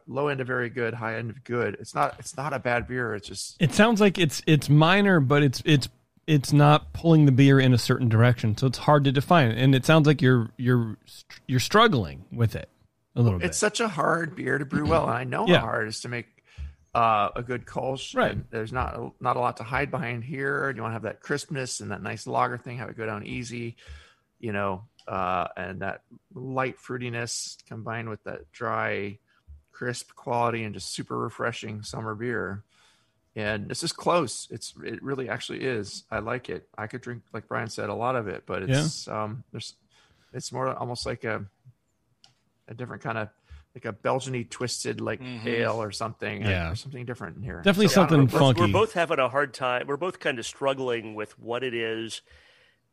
low end of very good, high end of good. It's not a bad beer. It's just, it sounds like it's minor, but it's not pulling the beer in a certain direction. So it's hard to define. And it sounds like you're struggling with it a little bit. It's such a hard beer to brew well. And I know how hard it is to make a good Kölsch. Right. And there's not a lot to hide behind here. You want to have that crispness and that nice lager thing, have it go down easy, and that light fruitiness combined with that dry, crisp quality and just super refreshing summer beer. And this is close. It really actually is. I like it. I could drink, like Brian said, a lot of it, but it's it's more almost like a different kind of like a Belgian-y twisted like ale or something, or something different in here. Definitely something funky. We're both having a hard time. We're both kind of struggling with what it is,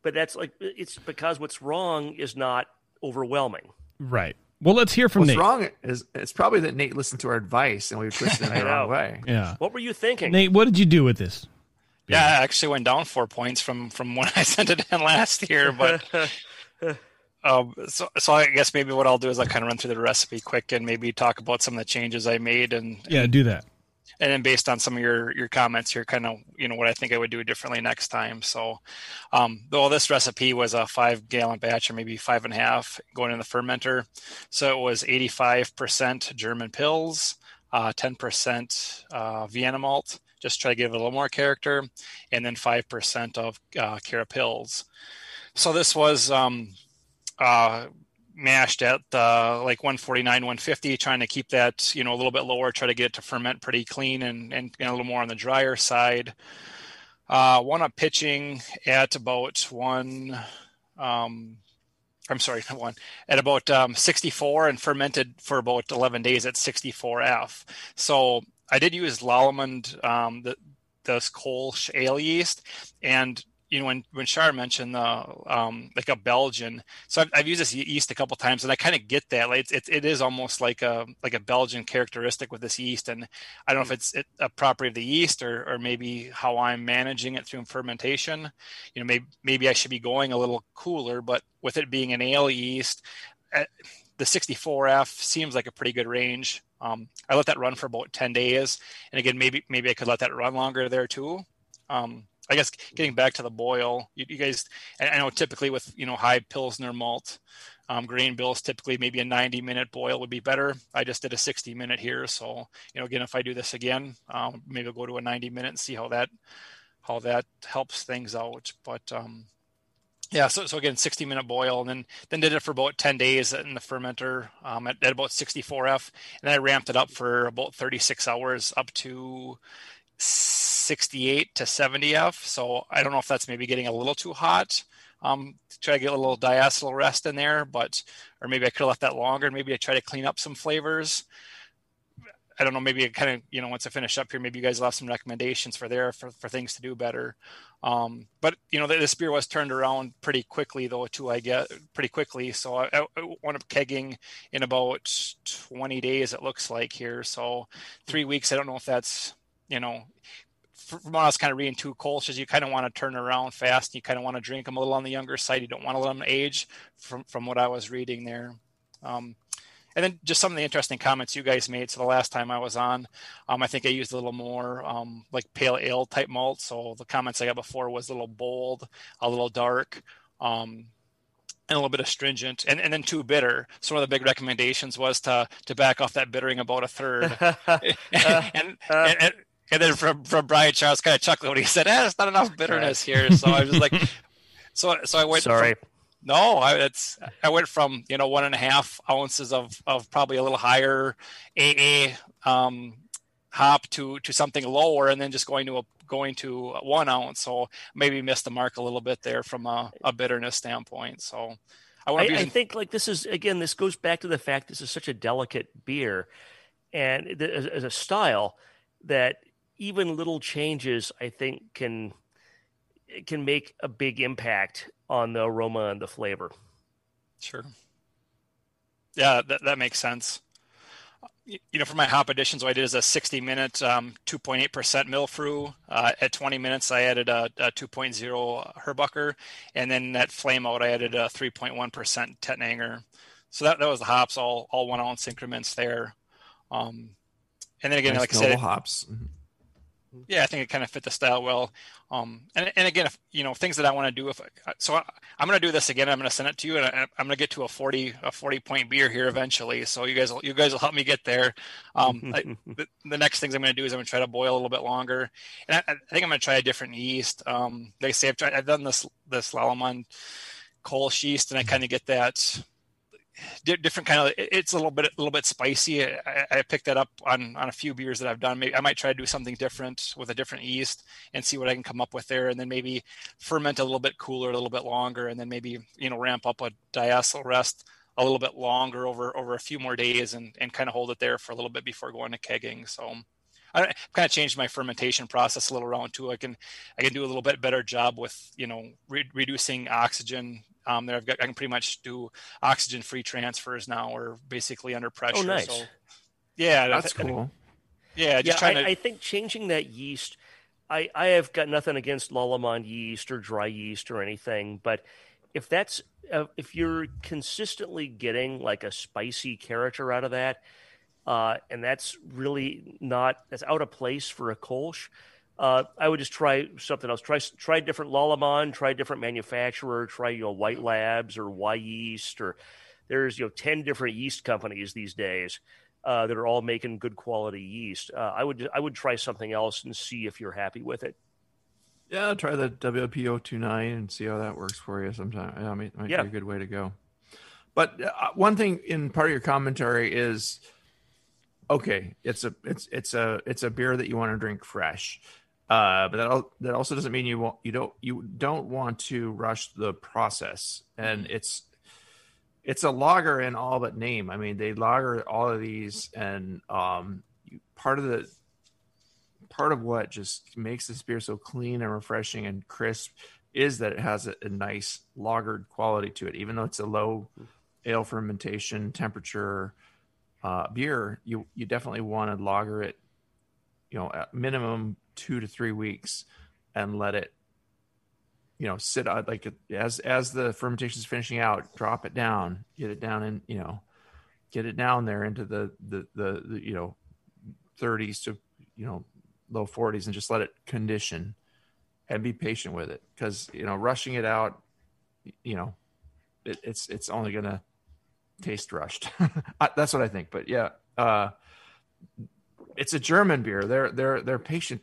but that's like it's because what's wrong is not overwhelming, right? Well, let's hear from Nate. What's wrong is it's probably that Nate listened to our advice and we twisted it the wrong way. Yeah. What were you thinking, Nate? What did you do with this? Yeah, I actually went down 4 points from when I sent it in last year, but. So I guess maybe what I'll do is I'll kind of run through the recipe quick and maybe talk about some of the changes I made and do that. And then based on some of your comments here, kind of, you know, what I think I would do differently next time. So, though this recipe was a 5-gallon batch or maybe 5.5 going in the fermenter. So it was 85% German pils, 10% Vienna malt, just try to give it a little more character, and then 5% of Cara pils. So this was, mashed at like 149, 150, trying to keep that, you know, a little bit lower, try to get it to ferment pretty clean and a little more on the drier side. Wound up pitching at about 64 and fermented for about 11 days at 64F. So I did use Lallemand, this Kolsch ale yeast, and you know, when Schar mentioned like a Belgian, so I've used this yeast a couple times, and I kind of get that. Like it is almost like a Belgian characteristic with this yeast, and I don't know if it's a property of the yeast or maybe how I'm managing it through fermentation. You know, maybe I should be going a little cooler, but with it being an ale yeast, the 64F seems like a pretty good range. I let that run for about 10 days, and again, maybe I could let that run longer there too. I guess getting back to the boil, you guys, I know typically with, you know, high Pilsner malt, grain bills, typically maybe a 90-minute boil would be better. I just did a 60-minute here. So, you know, again, if I do this again, maybe I'll go to a 90-minute and see how that helps things out. But so again, 60-minute boil, and then did it for about 10 days in the fermenter at about 64F. And I ramped it up for about 36 hours up to 68 to 70F. So I don't know if that's maybe getting a little too hot. Try to get a little diacetyl rest in there, or maybe I could have left that longer. Maybe I try to clean up some flavors. I don't know. Maybe I kind of, you know, once I finish up here, maybe you guys will have some recommendations for things to do better. But you know, this beer was turned around pretty quickly though, too, I guess, pretty quickly. So I wound up kegging in about 20 days, it looks like here. So 3 weeks, I don't know if that's, you know, from when I was kind of reading two Kolsch's, you kind of want to turn around fast. And you kind of want to drink them a little on the younger side. You don't want to let them age from what I was reading there. And then just some of the interesting comments you guys made. So the last time I was on, I think I used a little more like pale ale type malt. So the comments I got before was a little bold, a little dark, and a little bit astringent, and then too bitter. So one of the big recommendations was to back off that bittering about a third. And then from Brian Schar, I was kind of chuckling when he said, "It's not enough bitterness here." So I was just like, so I went. Sorry. I went from, you know, 1.5 ounces of probably a little higher AA hop to something lower, and then just going to 1 ounce. So maybe missed the mark a little bit there from a bitterness standpoint. So I think like this is, again, this goes back to the fact this is such a delicate beer and as a style that even little changes I think can make a big impact on the aroma and the flavor. Sure. Yeah, that makes sense. You know, for my hop additions, what I did is a 60-minute 2.8% Millefru. At 20 minutes, I added a 2.0 Herbucker. And then at flame out, I added a 3.1% Tetnanger. So that was the hops, all 1 ounce increments there. And then again, nice, like I said, hops. Yeah, I think it kind of fit the style well. And again, if, you know, things that I want to do. I'm going to do this again. I'm going to send it to you, and I'm going to get to a 40-point beer here eventually. So you guys will help me get there. The next things I'm going to do is I'm going to try to boil a little bit longer, and I think I'm going to try a different yeast. They say I've done this Lallemand Kolsch yeast, and I kind of get that. different kind of, it's a little bit spicy. I picked that up on a few beers that I've done. Maybe I might try to do something different with a different yeast and see what I can come up with there, and then maybe ferment a little bit cooler, a little bit longer, and then maybe, you know, ramp up a diacetyl rest a little bit longer over a few more days and kind of hold it there for a little bit before going to kegging. So I kind of changed my fermentation process a little around too. I can do a little bit better job with, you know, reducing oxygen. There I can pretty much do oxygen free transfers now, or basically under pressure. Oh, nice. So, yeah, that's cool. Yeah, just trying to. I think changing that yeast. I have got nothing against Lallemand yeast or dry yeast or anything, but if that's if you're consistently getting like a spicy character out of that, and that's really that's out of place for a Kolsch. I would just try something else. Try different Lallemand, try different manufacturer, try, you know, White Labs or Y Yeast, or there's, you know, 10 different yeast companies these days that are all making good quality yeast. I would try something else and see if you're happy with it. Yeah, I'll try the WP029 and see how that works for you sometime. I mean, it might be a good way to go. But one thing in part of your commentary is, okay, it's a beer that you want to drink fresh. But that also doesn't mean you don't want to rush the process. And it's a lager in all but name. I mean, they lager all of these, and part of what just makes this beer so clean and refreshing and crisp is that it has a nice lagered quality to it. Even though it's a low ale fermentation temperature beer, you definitely want to lager it, you know, at minimum 2 to 3 weeks, and let it, you know, sit out like as the fermentation is finishing out, drop it down, get it down, and, you know, get it down there into the you know, 30s to, you know, low 40s, and just let it condition and be patient with it, because, you know, rushing it out, you know, it's only gonna taste rushed. That's what I think. But yeah, it's a German beer. They're patient,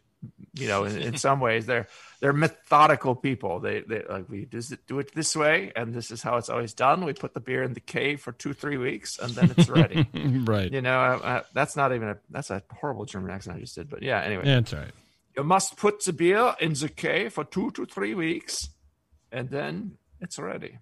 you know, in some ways. They're methodical people. They like, we just do it this way, and this is how it's always done. We put the beer in the cave for 2-3 weeks, and then it's ready. Right. You know, that's not even that's a horrible German accent I just did. But yeah, anyway, that's right. You must put the beer in the cave for 2 to 3 weeks, and then it's ready.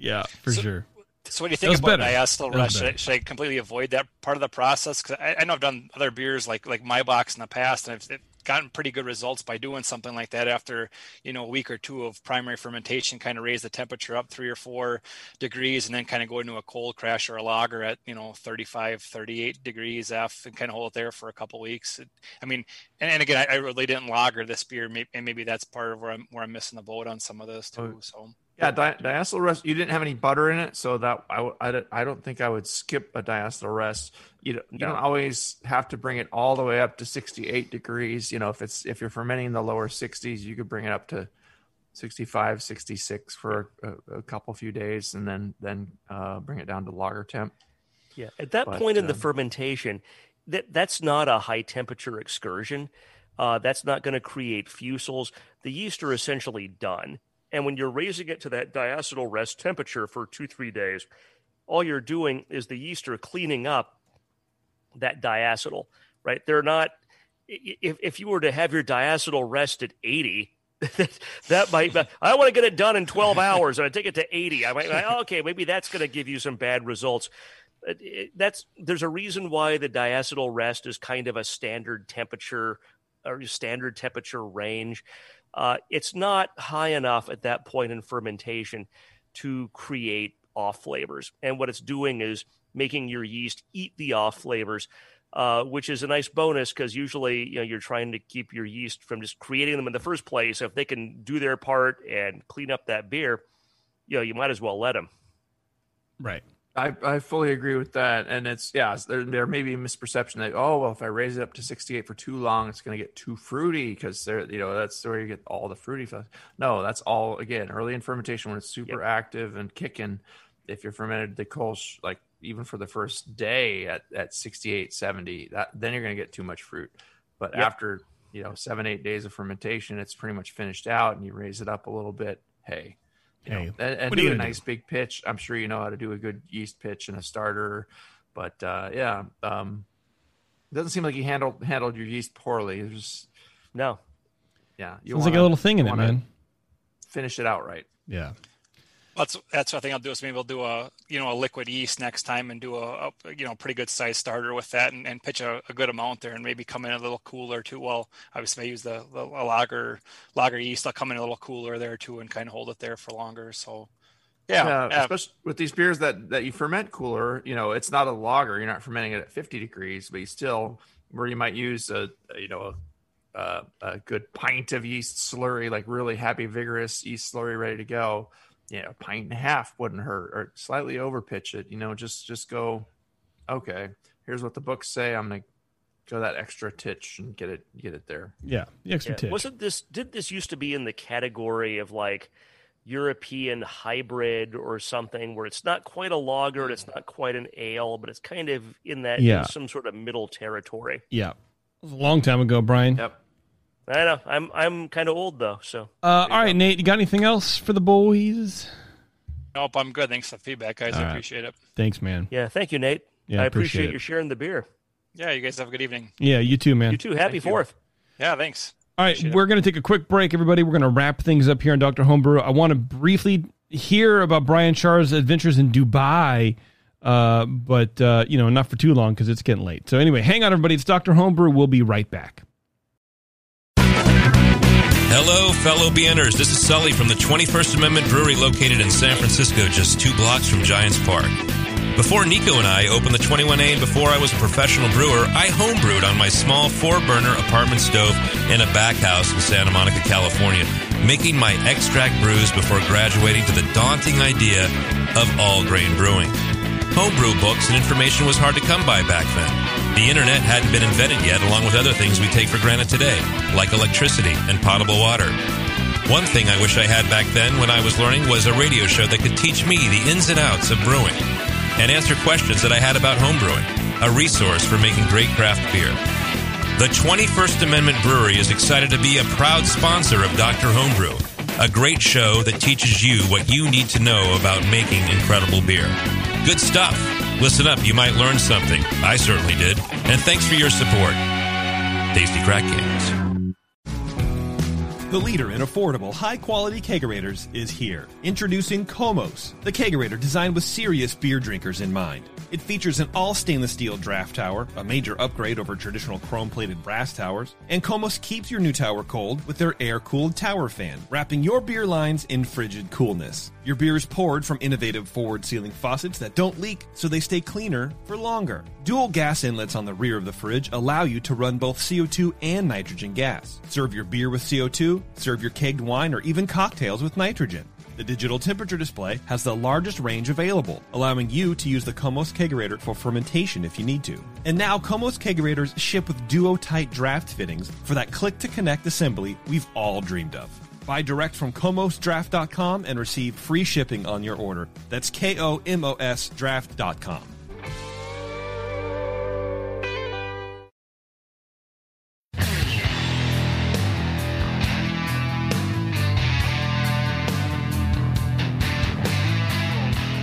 Yeah, for sure. So what do you think about diacetyl rest? Should I completely avoid that part of the process? Because I know I've done other beers like My Box in the past, and I've gotten pretty good results by doing something like that after, you know, a week or two of primary fermentation. Kind of raise the temperature up 3 or 4 degrees, and then kind of go into a cold crash or a lager at, you know, 35, 38 degrees F, and kind of hold it there for a couple weeks. I mean, and again, I really didn't lager this beer, and maybe that's part of where I'm missing the boat on some of this too. So. Yeah, diacetyl rest. You didn't have any butter in it, so that I don't think I would skip a diacetyl rest. You don't always have to bring it all the way up to 68 degrees. You know, if you're fermenting in the lower 60s, you could bring it up to 65, 66 for a couple few days, and then bring it down to lager temp. Yeah, at that point in the fermentation, that's not a high temperature excursion. That's not going to create fusels. The yeast are essentially done. And when you're raising it to that diacetyl rest temperature for 2-3 days, all you're doing is the yeast are cleaning up that diacetyl, right? They're not, if you were to have your diacetyl rest at 80, that might, I want to get it done in 12 hours and I take it to 80. I might, okay, maybe that's going to give you some bad results. There's a reason why the diacetyl rest is kind of a standard temperature or standard temperature range. It's not high enough at that point in fermentation to create off flavors. And what it's doing is making your yeast eat the off flavors, which is a nice bonus, because usually, you know, you're trying to keep your yeast from just creating them in the first place. If they can do their part and clean up that beer, you know, you might as well let them. Right. I fully agree with that. And it's, yeah, there may be a misperception that, oh, well, if I raise it up to 68 for too long, it's going to get too fruity, because there, you know, that's where you get all the fruity stuff. No, that's all, again, early in fermentation when it's super active and kicking. If you're fermented the Kolsch, like even for the first day at 68, 70, then you're going to get too much fruit. But after, you know, 7-8 days of fermentation, it's pretty much finished out, and you raise it up a little bit. Hey, and do a nice big pitch. I'm sure you know how to do a good yeast pitch and a starter, but it doesn't seem like you handled your yeast poorly. Sounds like a little thing in it, man. Finish it out right. Yeah. That's what I think I'll do is maybe I'll do a liquid yeast next time and do a pretty good size starter with that and pitch a good amount there and maybe come in a little cooler too. Well, obviously I use the lager yeast. I'll come in a little cooler there too and kind of hold it there for longer. So yeah. Especially with these beers that you ferment cooler, it's not a lager. You're not fermenting it at 50 degrees, but you still where you might use a good pint of yeast slurry, like really happy, vigorous yeast slurry ready to go. Yeah, a pint and a half wouldn't hurt, or slightly over pitch it, just go, okay, here's what the books say. I'm going to go that extra titch and get it there. Yeah, the extra titch. Did this used to be in the category of like European hybrid or something where it's not quite a lager and it's not quite an ale, but it's kind of in that some sort of middle territory. Yeah. It was a long time ago, Brian. Yep. I know. I'm kind of old though, so. All right, Nate. You got anything else for the boys? Nope, I'm good. Thanks for the feedback, guys. All right. Appreciate it. Thanks, man. Yeah, thank you, Nate. Yeah, I appreciate you sharing the beer. Yeah, you guys have a good evening. Yeah, you too, man. You too. Happy Fourth. Yeah, thanks. All right, we're going to take a quick break, everybody. We're going to wrap things up here on Dr. Homebrew. I want to briefly hear about Brian Schar's adventures in Dubai. But not for too long because it's getting late. So anyway, hang on, everybody. It's Dr. Homebrew. We'll be right back. Hello, fellow BNers. This is Sully from the 21st Amendment Brewery located in San Francisco, just 2 blocks from Giants Park. Before Nico and I opened the 21A and before I was a professional brewer, I homebrewed on my small 4-burner apartment stove in a back house in Santa Monica, California, making my extract brews before graduating to the daunting idea of all-grain brewing. Homebrew books and information was hard to come by back then. The internet hadn't been invented yet, along with other things we take for granted today, like electricity and potable water. One thing I wish I had back then when I was learning was a radio show that could teach me the ins and outs of brewing and answer questions that I had about homebrewing, a resource for making great craft beer. The 21st Amendment Brewery is excited to be a proud sponsor of Dr. Homebrew, a great show that teaches you what you need to know about making incredible beer. Good stuff. Listen up, you might learn something. I certainly did. And thanks for your support. Tasty Crack Games. The leader in affordable, high-quality kegerators is here. Introducing Komos, the kegerator designed with serious beer drinkers in mind. It features an all-stainless steel draft tower, a major upgrade over traditional chrome-plated brass towers, and Komos keeps your new tower cold with their air-cooled tower fan, wrapping your beer lines in frigid coolness. Your beer is poured from innovative forward-sealing faucets that don't leak, so they stay cleaner for longer. Dual gas inlets on the rear of the fridge allow you to run both CO2 and nitrogen gas. Serve your beer with CO2, serve your kegged wine, or even cocktails with nitrogen. The digital temperature display has the largest range available, allowing you to use the Komos Kegerator for fermentation if you need to. And now Komos Kegerators ship with duo-tight draft fittings for that click-to-connect assembly we've all dreamed of. Buy direct from KomosDraft.com and receive free shipping on your order. That's K-O-M-O-S Draft.com.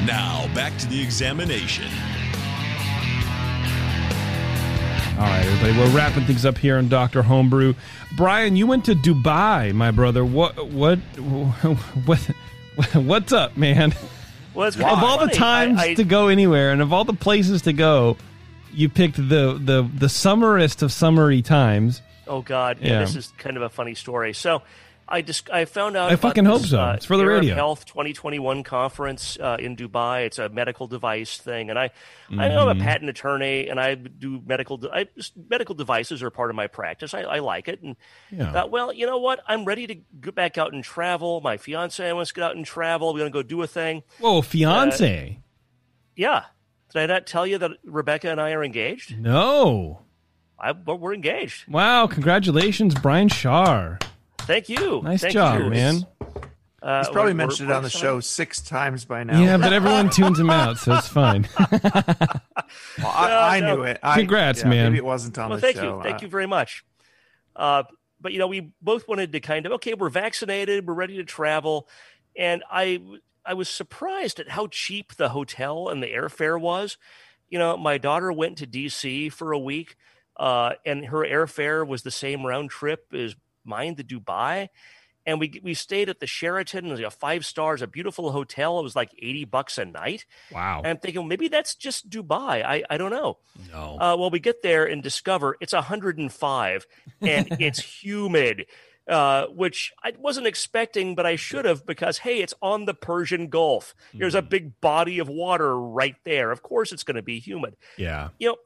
Now, back to the examination. All right, everybody, we're wrapping things up here on Dr. Homebrew. Brian, you went to Dubai, my brother. What's up, man? Well, it's of all funny. The times I to go anywhere and of all the places to go, you picked the summerest of summery times. Oh, God. Yeah. This is kind of a funny story. So I found out. I fucking hope so. It's for the radio. Arab Health 2021 conference in Dubai. It's a medical device thing, and I'm a patent attorney, and I do medical devices are part of my practice. I like it, and thought, well, you know what? I'm ready to go back out and travel. My fiance wants to get out and travel. We're gonna go do a thing. Whoa, fiance? Yeah. Did I not tell you that Rebecca and I are engaged? No. We're engaged. Wow! Congratulations, Brian Schar. Thank you. Nice job, man. He's probably mentioned it on the show 6 times by now. Yeah, but everyone tunes him out, so it's fine. I knew it. Congrats, man. Maybe it wasn't on the show. Thank you very much. But, we both wanted to we're vaccinated. We're ready to travel. And I was surprised at how cheap the hotel and the airfare was. You know, my daughter went to D.C. for a week, and her airfare was the same round trip as mine to Dubai. And we stayed at the Sheraton. It was a 5 stars, a beautiful hotel. It was like $80 a night. Wow. And I'm thinking, maybe that's just Dubai. I don't know. No. Well, we get there and discover it's 105 and it's humid, which I wasn't expecting, but I should have, because, hey, it's on the Persian Gulf. There's a big body of water right there. Of course it's going to be humid. Yeah. You know,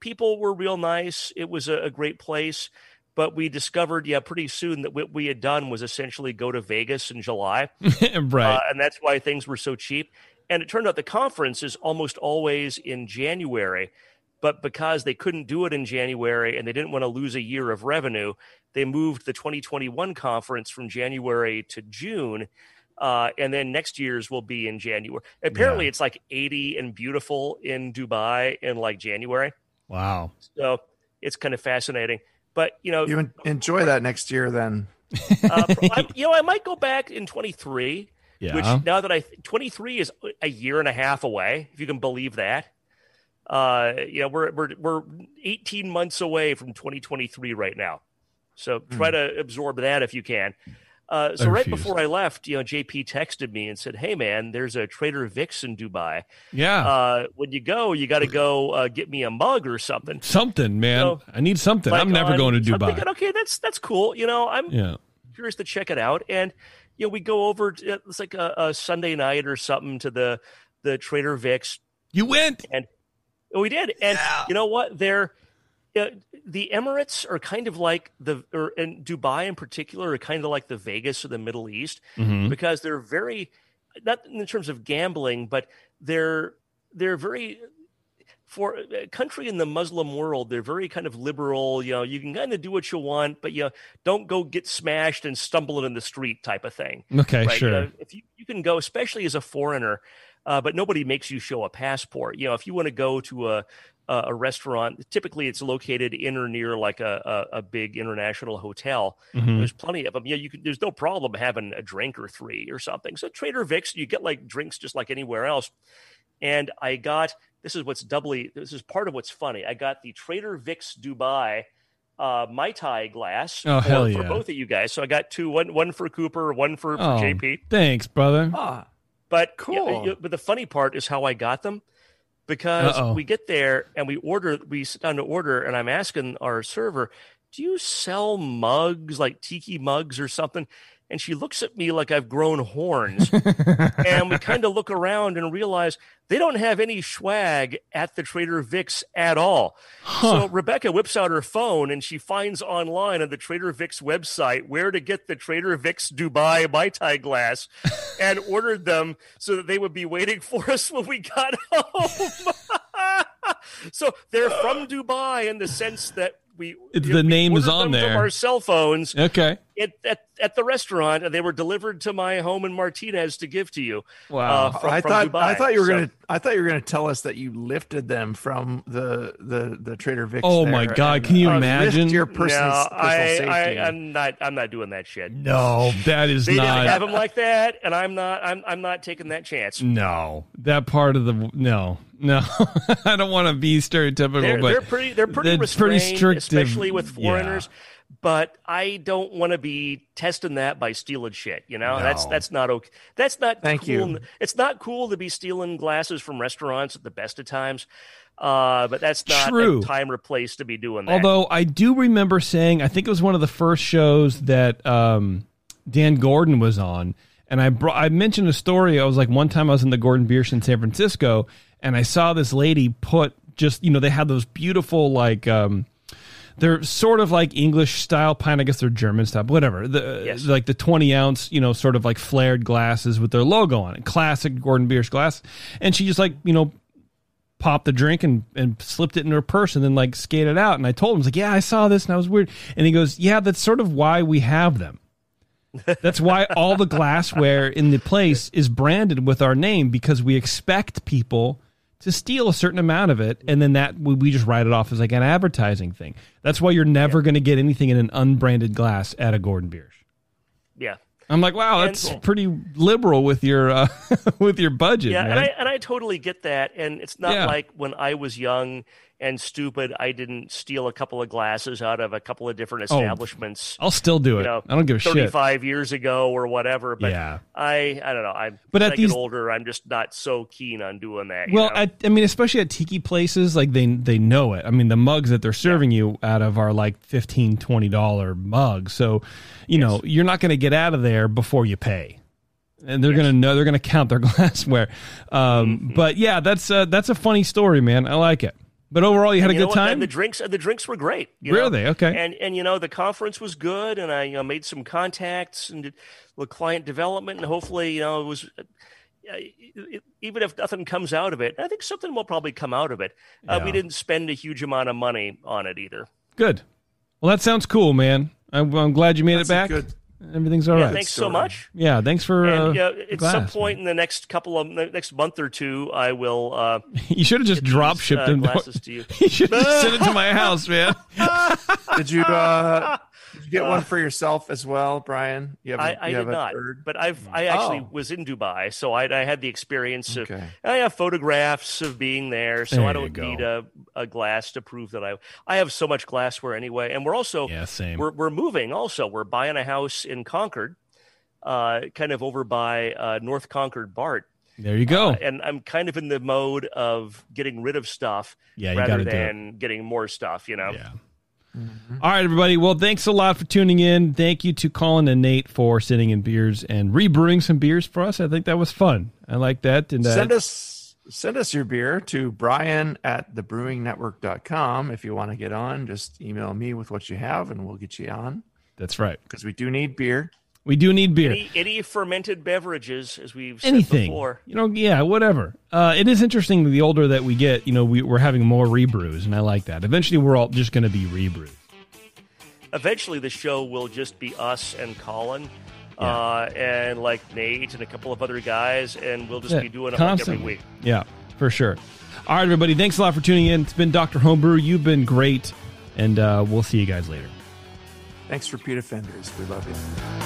people were real nice. It was a great place. But we discovered, pretty soon that what we had done was essentially go to Vegas in July. Right. And that's why things were so cheap. And it turned out the conference is almost always in January. But because they couldn't do it in January and they didn't want to lose a year of revenue, they moved the 2021 conference from January to June. And then next year's will be in January. Apparently, it's like 80 and beautiful in Dubai in like January. Wow. So it's kind of fascinating. But, you know, you enjoy that next year then. I might go back in 23, which now that 23 is a year and a half away, if you can believe that. We're 18 months away from 2023 right now. So try to absorb that if you can. So right before I left, JP texted me and said, "Hey man, there's a Trader Vic's in Dubai. Yeah. When you go, you got to go get me a mug or something." Something, man. So, I need something. I'm never going to Dubai. I'm thinking, okay, that's cool. You know, I'm curious to check it out. And we go over. It's like a Sunday night or something to the Trader Vic's. You went, and we did. And you know what? The Emirates are kind of like and Dubai in particular are kind of like the Vegas of the Middle East, because they're very, not in terms of gambling, but they're very, for a country in the Muslim world, they're very kind of liberal. You can kind of do what you want, but don't go get smashed and stumble in the street type of thing. Okay, right? Sure. If you can go, especially as a foreigner, but nobody makes you show a passport. If you want to go to a restaurant, typically it's located in or near like a big international hotel. There's plenty of them. There's no problem having a drink or three or something. So Trader Vic's, you get like drinks just like anywhere else. And I got, this is part of what's funny. I got the Trader Vic's Dubai Mai Tai glass for both of you guys. So I got two, one for Cooper, one for JP. Thanks, brother. But cool. But the funny part is how I got them. Because we get there and we sit down to order, and I'm asking our server, "Do you sell mugs, like tiki mugs or something?" And she looks at me like I've grown horns. And we kind of look around and realize they don't have any swag at the Trader Vic's at all. So Rebecca whips out her phone and she finds online on the Trader Vic's website where to get the Trader Vic's Dubai Mai Tai glass and ordered them so that they would be waiting for us when we got home. So they're from Dubai in the sense that the name is on there. From our cell phones, okay. At the restaurant, and they were delivered to my home in Martinez to give to you. Wow! I thought you were gonna tell us that you lifted them from the Trader Vic's. Oh my God! Can you imagine your personal safety? I'm not doing that shit. No, that is they not. Didn't have them like that, and I'm not. I'm not taking that chance. No, that part of the no. No, I don't want to be stereotypical, but they're pretty restrained, especially with foreigners. Yeah. But I don't want to be testing that by stealing shit. No. That's not okay. That's not cool. It's not cool to be stealing glasses from restaurants at the best of times. But that's not a time or place to be doing that. Although I do remember saying, I think it was one of the first shows that Dan Gordon was on, and I mentioned a story. I was like, one time I was in the Gordon Biersch in San Francisco. And I saw this lady put they had those beautiful, like, they're sort of like English style pint. I guess they're German style, whatever. Like the 20 ounce, sort of like flared glasses with their logo on it. Classic Gordon Biersch glass. And she just popped the drink and slipped it in her purse and then like skated out. And I told him, I saw this and I was weird. And he goes, that's sort of why we have them. That's why all the glassware in the place is branded with our name, because we expect people to steal a certain amount of it, and then that we just write it off as like an advertising thing. That's why you're never going to get anything in an unbranded glass at a Gordon Biersch. Yeah, I'm like, wow, that's pretty liberal with your budget. Yeah, man. And I totally get that. And it's not like when I was young and stupid, I didn't steal a couple of glasses out of a couple of different establishments. I'll still do it. I don't give a shit. 35 years ago or whatever. But I don't know. But as I get older, I'm just not so keen on doing that. Well, I mean, especially at tiki places, like they know it. I mean, the mugs that they're serving you out of are like $15, $20 mugs. So, you know, you're not going to get out of there before you pay. And they're going to know, they're going to count their glassware. But yeah, that's a funny story, man. I like it. But overall, you had a good time. And the drinks were great. Really? Okay. And you know, the conference was good, and I made some contacts and did the client development, and hopefully, it was even if nothing comes out of it, I think something will probably come out of it. We didn't spend a huge amount of money on it either. Good. Well, that sounds cool, man. I'm glad you made it back. Good. Everything's all right. Thanks so much. Yeah, thanks for. And, at some point in the next month or two, I will. You should have just drop shipped them glasses to you. You should have sent it to my house, man. Did you get one for yourself as well, Brian? I did not. Third? But I actually was in Dubai, so I had the experience of. I have photographs of being there, so I don't need a glass to prove that I have so much glassware anyway. And we're also we're moving. Also, we're buying a house in Concord, kind of over by North Concord BART. There you go. And I'm kind of in the mode of getting rid of stuff rather than getting more stuff. Yeah. Mm-hmm. All right, everybody. Well, thanks a lot for tuning in. Thank you to Colin and Nate for sitting in beers and rebrewing some beers for us. I think that was fun. I like that. And send us your beer to brian@thebrewingnetwork.com. If you want to get on, just email me with what you have, and we'll get you on. That's right. Because we do need beer. We do need beer. Any fermented beverages, as we've said before. Whatever. It is interesting, the older that we get, we're having more rebrews, and I like that. Eventually, we're all just going to be rebrews. Eventually, the show will just be us and Colin and, Nate and a couple of other guys, and we'll just be doing it every week. Yeah, for sure. All right, everybody. Thanks a lot for tuning in. It's been Dr. Homebrew. You've been great, and we'll see you guys later. Thanks, repeat offenders. We love you.